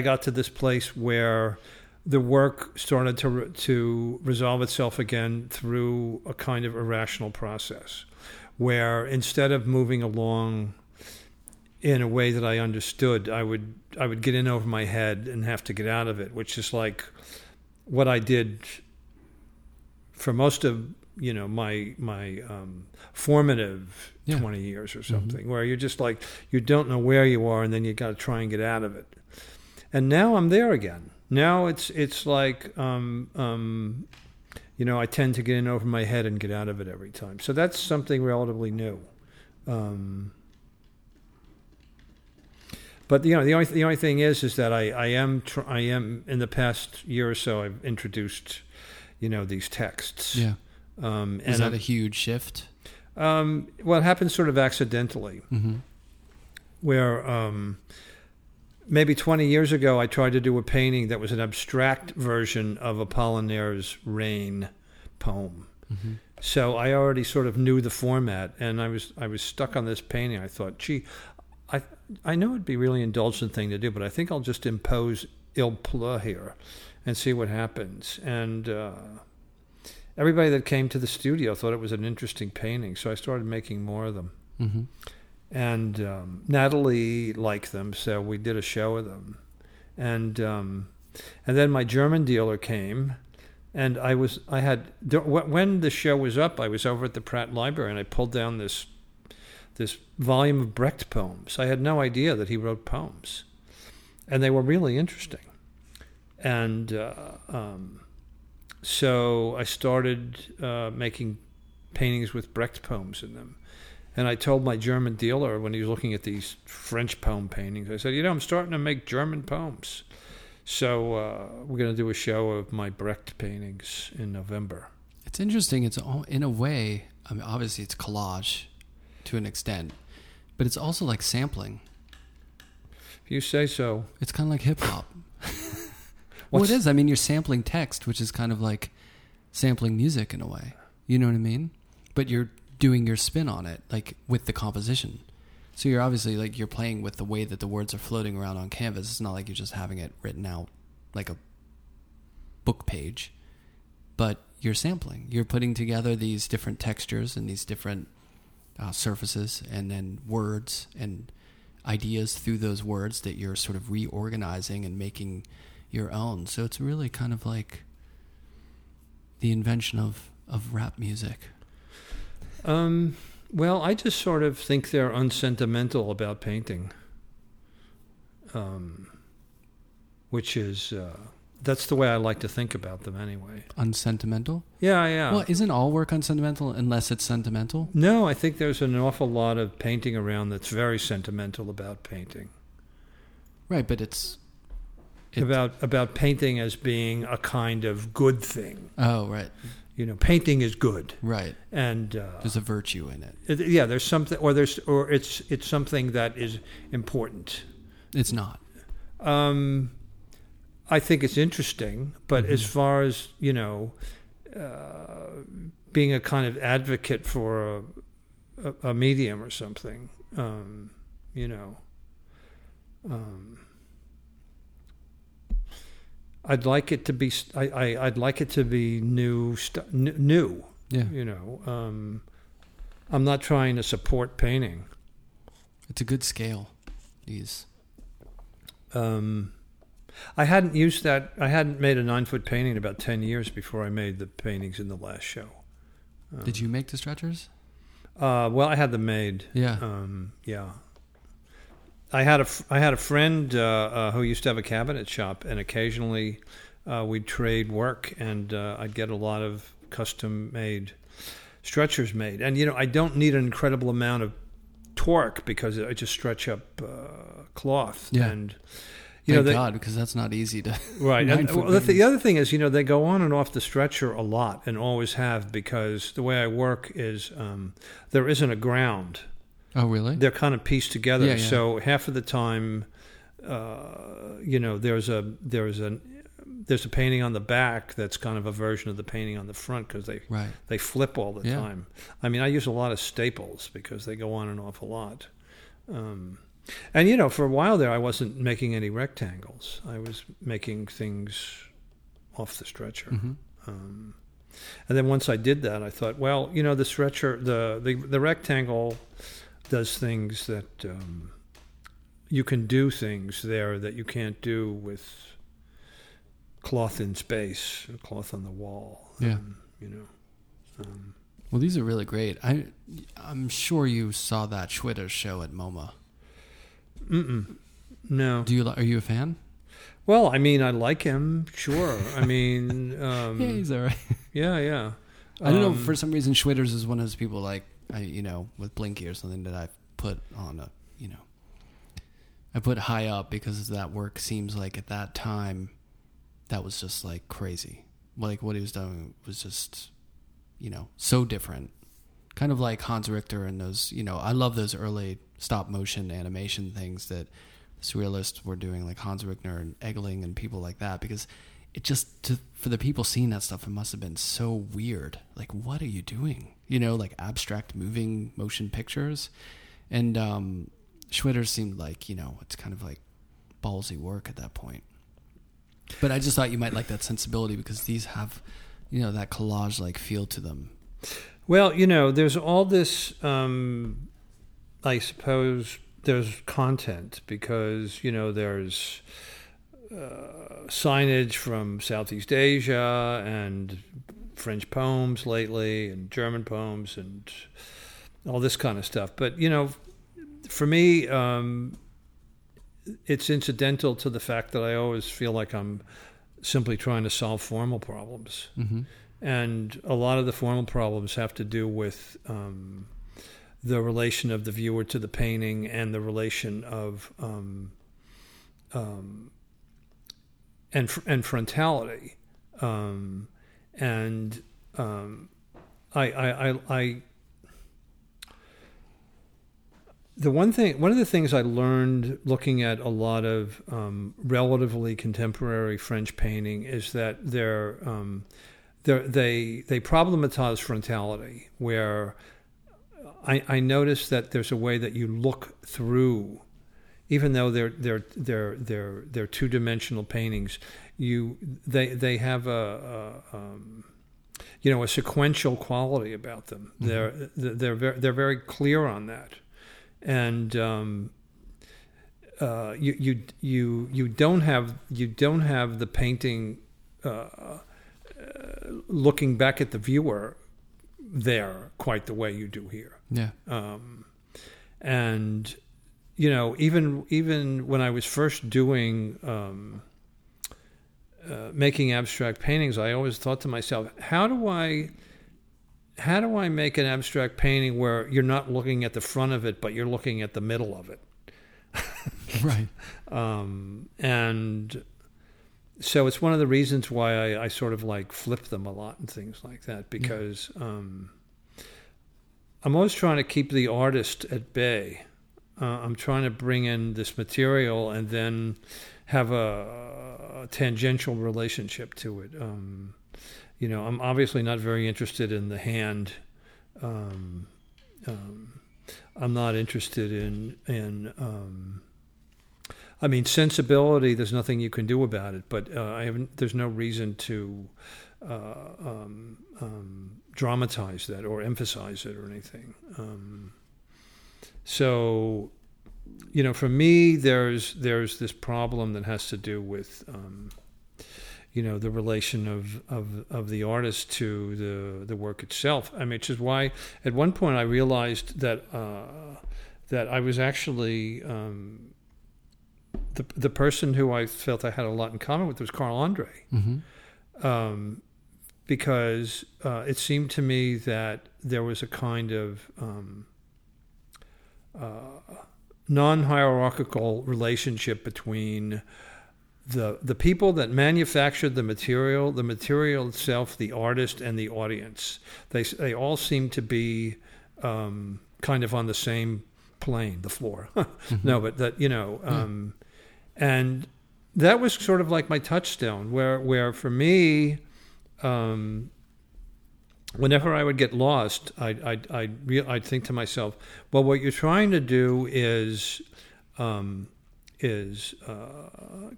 got to this place where the work started to resolve itself again through a kind of irrational process, where instead of moving along in a way that I understood, I would get in over my head and have to get out of it, which is like what I did for most of my formative 20 years or something, mm-hmm. where you're just like, you don't know where you are, and then you got to try and get out of it. And now I'm there again. Now it's like I tend to get in over my head and get out of it every time. So that's something relatively new. But the only thing is that I am in the past year or so I've introduced these texts. Yeah. Is that a huge shift? Well, it happened sort of accidentally, mm-hmm. where maybe 20 years ago I tried to do a painting that was an abstract version of Apollinaire's Rain poem. Mm-hmm. So I already sort of knew the format, and I was stuck on this painting. I thought, gee, I know it'd be a really indulgent thing to do, but I think I'll just impose il pleut here and see what happens. And everybody that came to the studio thought it was an interesting painting, so I started making more of them. Mm-hmm. And Natalie liked them, so we did a show of them. And then my German dealer came, and when the show was up, I was over at the Pratt Library, and I pulled down this volume of Brecht poems. I had no idea that he wrote poems, and they were really interesting. And so I started making paintings with Brecht poems in them. And I told my German dealer when he was looking at these French poem paintings, I said, I'm starting to make German poems. So we're going to do a show of my Brecht paintings in November. It's interesting. It's all, in a way, I mean, obviously it's collage to an extent, but it's also like sampling. If you say so. It's kind of like hip hop. Well, it is. I mean, you're sampling text, which is kind of like sampling music in a way. You know what I mean? But you're doing your spin on it, like with the composition. So you're obviously like you're playing with the way that the words are floating around on canvas. It's not like you're just having it written out like a book page, but you're sampling. You're putting together these different textures and these different surfaces and then words and ideas through those words that you're sort of reorganizing and making your own. So it's really kind of like the invention of rap music. Well, I just sort of think they're unsentimental about painting. which is, that's the way I like to think about them anyway. Unsentimental? Yeah, yeah. Well, isn't all work unsentimental unless it's sentimental? No, I think there's an awful lot of painting around that's very sentimental about painting. Right, but it's about painting as being a kind of good thing. Oh, right. You know, painting is good, right? And there's a virtue in it. Yeah, there's something, or it's something that is important. It's not. I think it's interesting, but as far as you know, being a kind of advocate for a medium or something, you know. I'd like it to be. I'd like it to be new. Yeah. You know, I'm not trying to support painting. It's a good scale. These. I hadn't used that. I hadn't made a 9-foot painting in about 10 years before I made the paintings in the last show. Did you make the stretchers? Well, I had them made. Yeah. Yeah. I had a friend who used to have a cabinet shop, and occasionally we'd trade work, and I'd get a lot of custom-made stretchers made. And, you know, I don't need an incredible amount of torque because I just stretch up cloth. Yeah. And, you know, God, because that's not easy to... Right. And, well, the other thing is, you know, they go on and off the stretcher a lot and always have, because the way I work is there isn't a ground. Oh, really? They're kind of pieced together. Yeah, yeah. So half of the time, you know, there's a painting on the back that's kind of a version of the painting on the front, because they flip all the time. I mean, I use a lot of staples because they go on and off a lot. And, you know, for a while there, I wasn't making any rectangles. I was making things off the stretcher. Mm-hmm. And then once I did that, I thought, well, you know, the stretcher, the rectangle... does things that you can do things there that you can't do with cloth in space, or cloth on the wall. Yeah, you know. Well, these are really great. I'm sure you saw that Schwitter show at MoMA. No. Are you a fan? Well, I mean, I like him. Sure. I mean, yeah, he's all right. Yeah, yeah. I don't know. For some reason, Schwitter's is one of those people like. You know, with Blinky or something that I put on a, you know, I put high up because that work seems like at that time that was just like crazy. Like what he was doing was just, you know, so different. Kind of like Hans Richter and those, you know, I love those early stop motion animation things that surrealists were doing, like Hans Richter and Eggeling and people like that, because it just, for the people seeing that stuff, it must have been so weird. Like, what are you doing? You know, like abstract moving motion pictures. And Schwitter seemed like, you know, it's kind of like ballsy work at that point. But I just thought you might like that sensibility because these have, you know, that collage-like feel to them. Well, you know, there's all this, I suppose, there's content because, you know, there's... signage from Southeast Asia and French poems lately and German poems and all this kind of stuff. But, you know, for me, it's incidental to the fact that I always feel like I'm simply trying to solve formal problems. Mm-hmm. And a lot of the formal problems have to do with the relation of the viewer to the painting and the relation of... and frontality, and I one of the things I learned looking at a lot of relatively contemporary French painting is that they problematize frontality, where I noticed that there's a way that you look through. Even though they're two-dimensional paintings, they have a sequential quality about them. Mm-hmm. They're very clear on that, and you don't have the painting looking back at the viewer there quite the way you do here. Yeah, and. You know, even when I was first doing making abstract paintings, I always thought to myself, how do I make an abstract painting where you're not looking at the front of it, but you're looking at the middle of it? Right. And so it's one of the reasons why I sort of like flip them a lot and things like that, because I'm always trying to keep the artist at bay. I'm trying to bring in this material and then have a tangential relationship to it. You know, I'm obviously not very interested in the hand. I'm not interested in I mean, sensibility, there's nothing you can do about it, but there's no reason to dramatize that or emphasize it or anything. So, you know, for me, there's this problem that has to do with, you know, the relation of the artist to the work itself. I mean, which is why at one point I realized that that I was actually the person who I felt I had a lot in common with was Carl Andre, because it seemed to me that there was a kind of non-hierarchical relationship between the people that manufactured the material itself, the artist, and the audience. They all seem to be kind of on the same plane, the floor. No, but that, you know, and that was sort of like my touchstone, where for me, whenever I would get lost, I'd think to myself, well, what you're trying to do is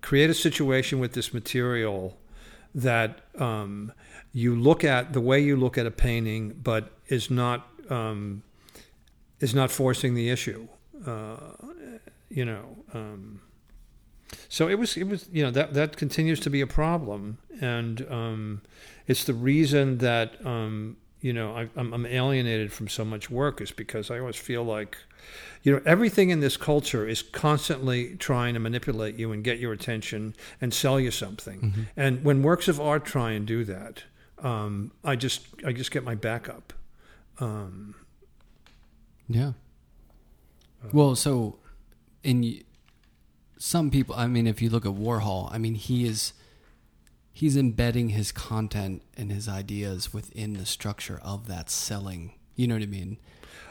create a situation with this material that you look at the way you look at a painting, but is not forcing the issue. You know, so it was you know, that continues to be a problem, and it's the reason that you know, I'm alienated from so much work, is because I always feel like, you know, everything in this culture is constantly trying to manipulate you and get your attention and sell you something. And when works of art try and do that, I just get my back up. Yeah. Well, so in some people, I mean, if you look at Warhol, I mean, he's embedding his content and his ideas within the structure of that selling. You know what I mean?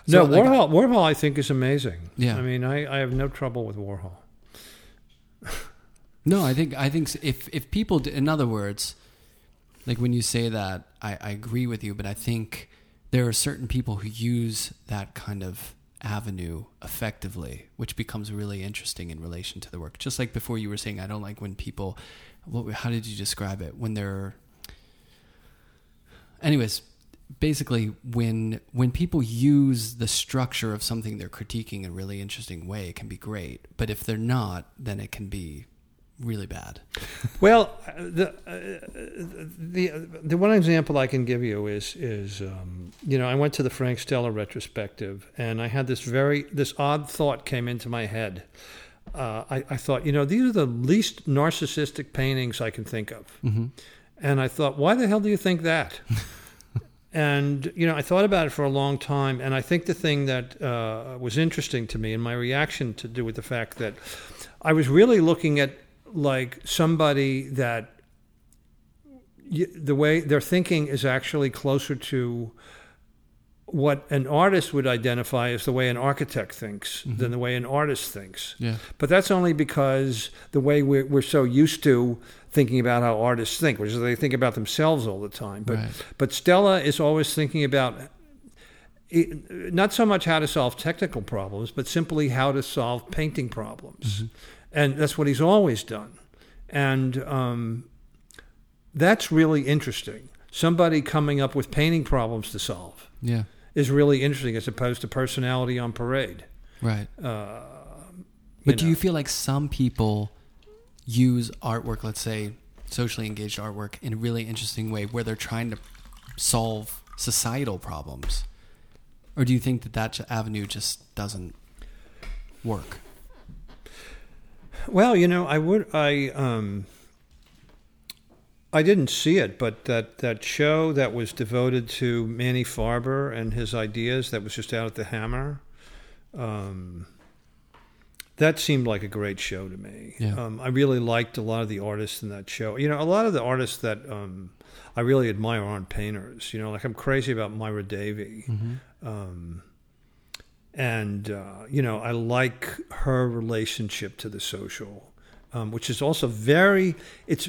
So, no, Warhol I think is amazing. Yeah. I mean, I have no trouble with Warhol. No, I think if people, in other words, like when you say that, I agree with you, but I think there are certain people who use that kind of avenue effectively, which becomes really interesting in relation to the work. Just like before you were saying, I don't like when people... how did you describe it? When they're... Anyways, basically, when people use the structure of something they're critiquing in a really interesting way, it can be great. But if they're not, then it can be really bad. Well, the one example I can give you is you know, I went to the Frank Stella retrospective, and I had this odd thought came into my head. I thought, you know, these are the least narcissistic paintings I can think of. And I thought, why the hell do you think that? And, you know, I thought about it for a long time. And I think the thing that was interesting to me, and my reaction to do with the fact that I was really looking at like somebody that the way their thinking is actually closer to what an artist would identify as the way an architect thinks than the way an artist thinks. Yeah. But that's only because the way we're so used to thinking about how artists think, which is they think about themselves all the time. But But Stella is always thinking about not so much how to solve technical problems, but simply how to solve painting problems. And that's what he's always done. And that's really interesting. Somebody coming up with painting problems to solve. Yeah. Is really interesting as opposed to personality on parade. Right. But do you feel like some people use artwork, let's say socially engaged artwork, in a really interesting way where they're trying to solve societal problems? Or do you think that avenue just doesn't work? Well, you know, I would, I didn't see it, but that show that was devoted to Manny Farber and his ideas that was just out at the Hammer, that seemed like a great show to me. Yeah. I really liked a lot of the artists in that show. You know, a lot of the artists that I really admire aren't painters. You know, like I'm crazy about Myra Davey. Mm-hmm. You know, I like her relationship to the social. Which is also it's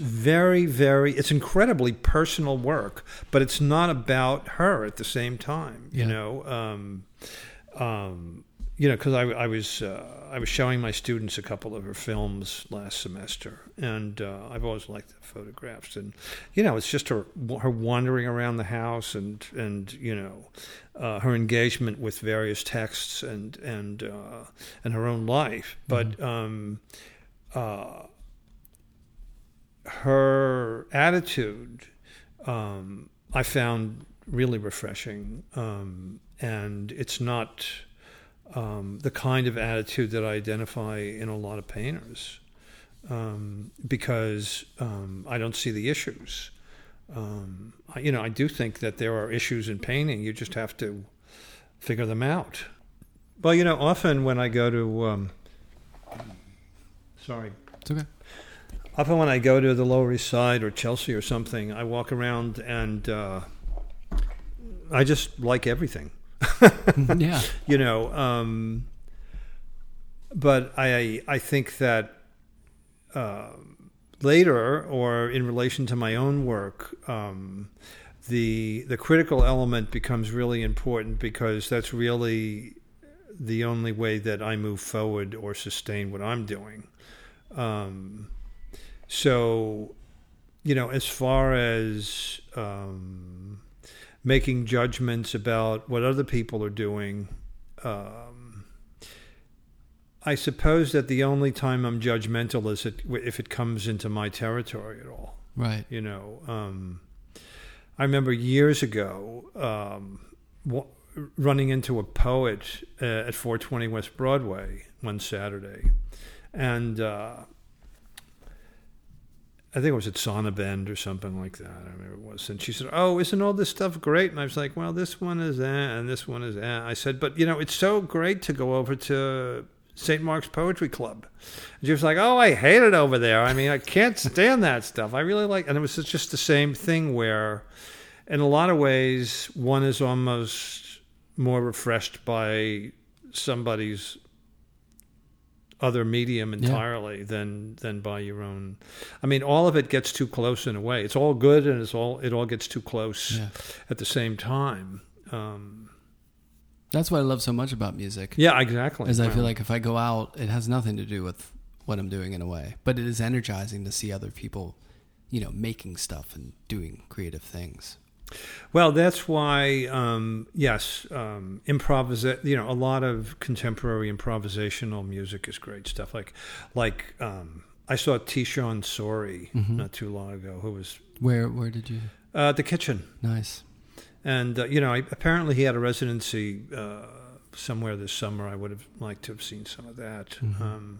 incredibly personal work, but it's not about her at the same time, you know? You know, because I was showing my students a couple of her films last semester, and I've always liked the photographs. And, you know, it's just her wandering around the house and you know, her engagement with various texts and her own life. But... Mm-hmm. Her attitude, I found really refreshing. And it's not the kind of attitude that I identify in a lot of painters, because I don't see the issues. You know, I do think that there are issues in painting. You just have to figure them out. Well, you know, often when I go to... Sorry. It's okay. Often when I go to the Lower East Side or Chelsea or something, I walk around and I just like everything. Yeah. You know, but I think that later, or in relation to my own work, the critical element becomes really important, because that's really the only way that I move forward or sustain what I'm doing. So, you know, as far as making judgments about what other people are doing, I suppose that the only time I'm judgmental is if it comes into my territory at all. Right. You know, I remember years ago running into a poet at 420 West Broadway one Saturday. And I think it was at Sauna Bend or something like that. I remember it was. And she said, "Oh, isn't all this stuff great?" And I was like, "Well, this one is and this one is that." I said, "But, you know, it's so great to go over to St. Mark's Poetry Club." And she was like, "Oh, I hate it over there. I mean, I can't stand that stuff. I really like..." And it was just the same thing where, in a lot of ways, one is almost more refreshed by somebody's other medium entirely than by your own. I mean, all of it gets too close in a way. It's all good, and it all gets too close at the same time. That's what I love so much about music. Yeah, exactly. Is I feel like if I go out, it has nothing to do with what I'm doing in a way, but it is energizing to see other people, you know, making stuff and doing creative things. Well, that's why, you know, a lot of contemporary improvisational music is great stuff. Like I saw Tishon Sori not too long ago, who was... Where did you... The Kitchen. Nice. And, you know, apparently he had a residency somewhere this summer. I would have liked to have seen some of that. Mm-hmm.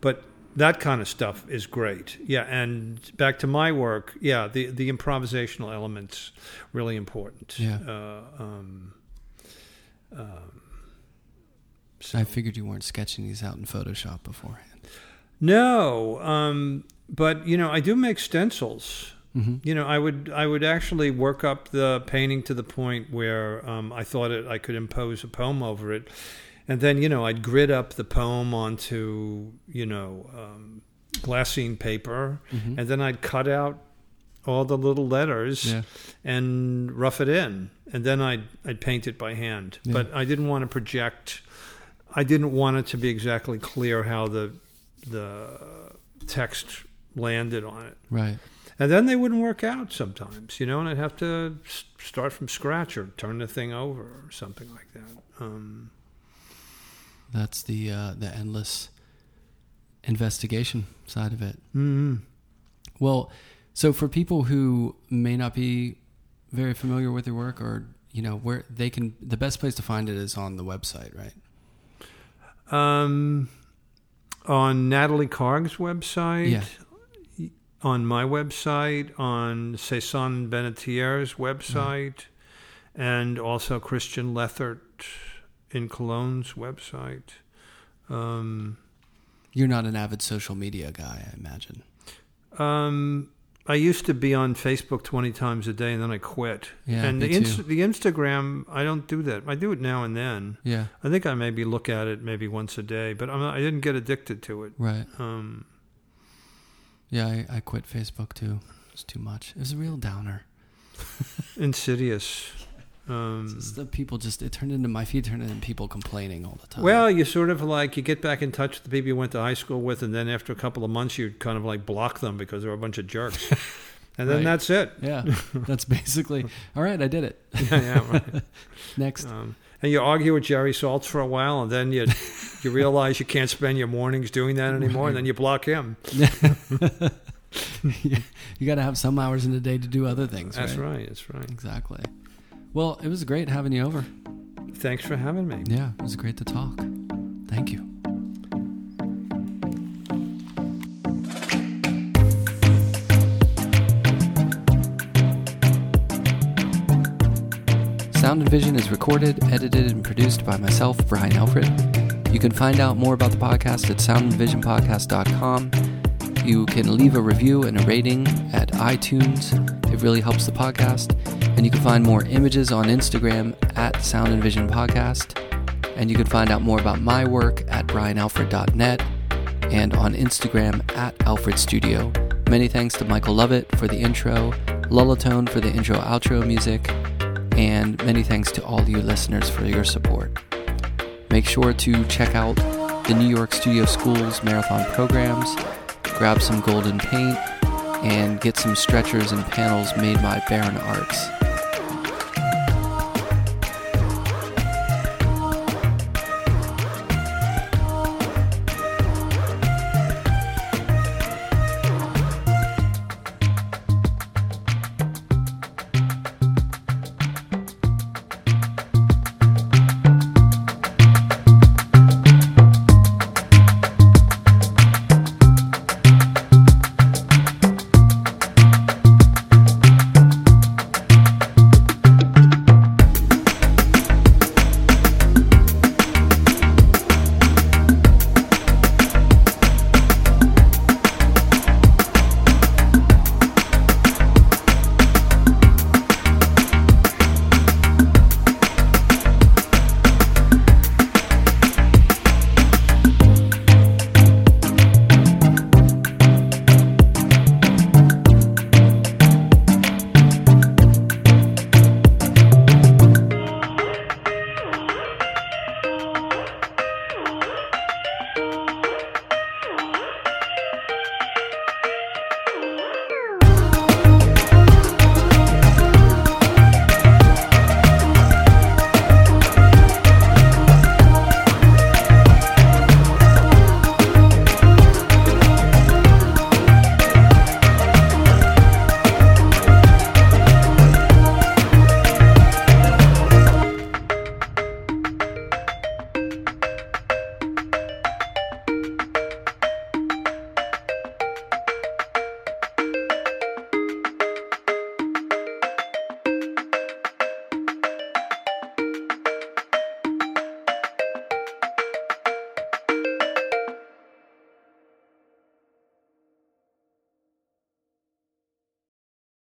But that kind of stuff is great. Yeah, and back to my work, the improvisational element's really important. Yeah. So. I figured you weren't sketching these out in Photoshop beforehand. No, but, you know, I do make stencils. Mm-hmm. You know, I would actually work up the painting to the point where I thought I could impose a poem over it. And then, you know, I'd grid up the poem onto, you know, glassine paper, and then I'd cut out all the little letters and rough it in. And then I'd paint it by hand. Yeah. But I didn't want to project. I didn't want it to be exactly clear how the text landed on it. Right. And then they wouldn't work out sometimes, you know, and I'd have to start from scratch or turn the thing over or something like that. That's the endless investigation side of it. Mm-hmm. Well, so for people who may not be very familiar with your work, or, you know, where they can, the best place to find it is on the website, right? On Natalie Karg's website. Yeah. on my website, on Cézanne Benetier's website, and also Christian Lethert in Cologne's website. You're not an avid social media guy, I imagine. I used to be on Facebook 20 times a day, and then I quit. Yeah, and the Instagram, I don't do that. I do it now and then. Yeah, I think I maybe look at it maybe once a day, but I didn't get addicted to it. Right. Yeah, I quit Facebook too. It's too much. It was a real downer. Insidious. It turned into people complaining all the time. Well, you sort of like, you get back in touch with the people you went to high school with, and then after a couple of months, you kind of like block them because they're a bunch of jerks. And then that's it. Yeah, that's basically, all right, I did it. Yeah, right. Next. And you argue with Jerry Saltz for a while, and then you realize you can't spend your mornings doing that anymore, and then you block him. You got to have some hours in the day to do other things, right? That's right. Exactly. Well, it was great having you over. Thanks for having me. Yeah, it was great to talk. Thank you. Sound and Vision is recorded, edited, and produced by myself, Brian Alfred. You can find out more about the podcast at soundandvisionpodcast.com. You can leave a review and a rating at iTunes. It really helps the podcast. And you can find more images on Instagram at Sound and Vision Podcast. And you can find out more about my work at brianalfred.net and on Instagram at Alfred Studio. Many thanks to Michael Lovett for the intro, Lullatone for the intro-outro music, and many thanks to all you listeners for your support. Make sure to check out the New York Studio School's marathon programs, grab some golden paint, and get some stretchers and panels made by Barronarts.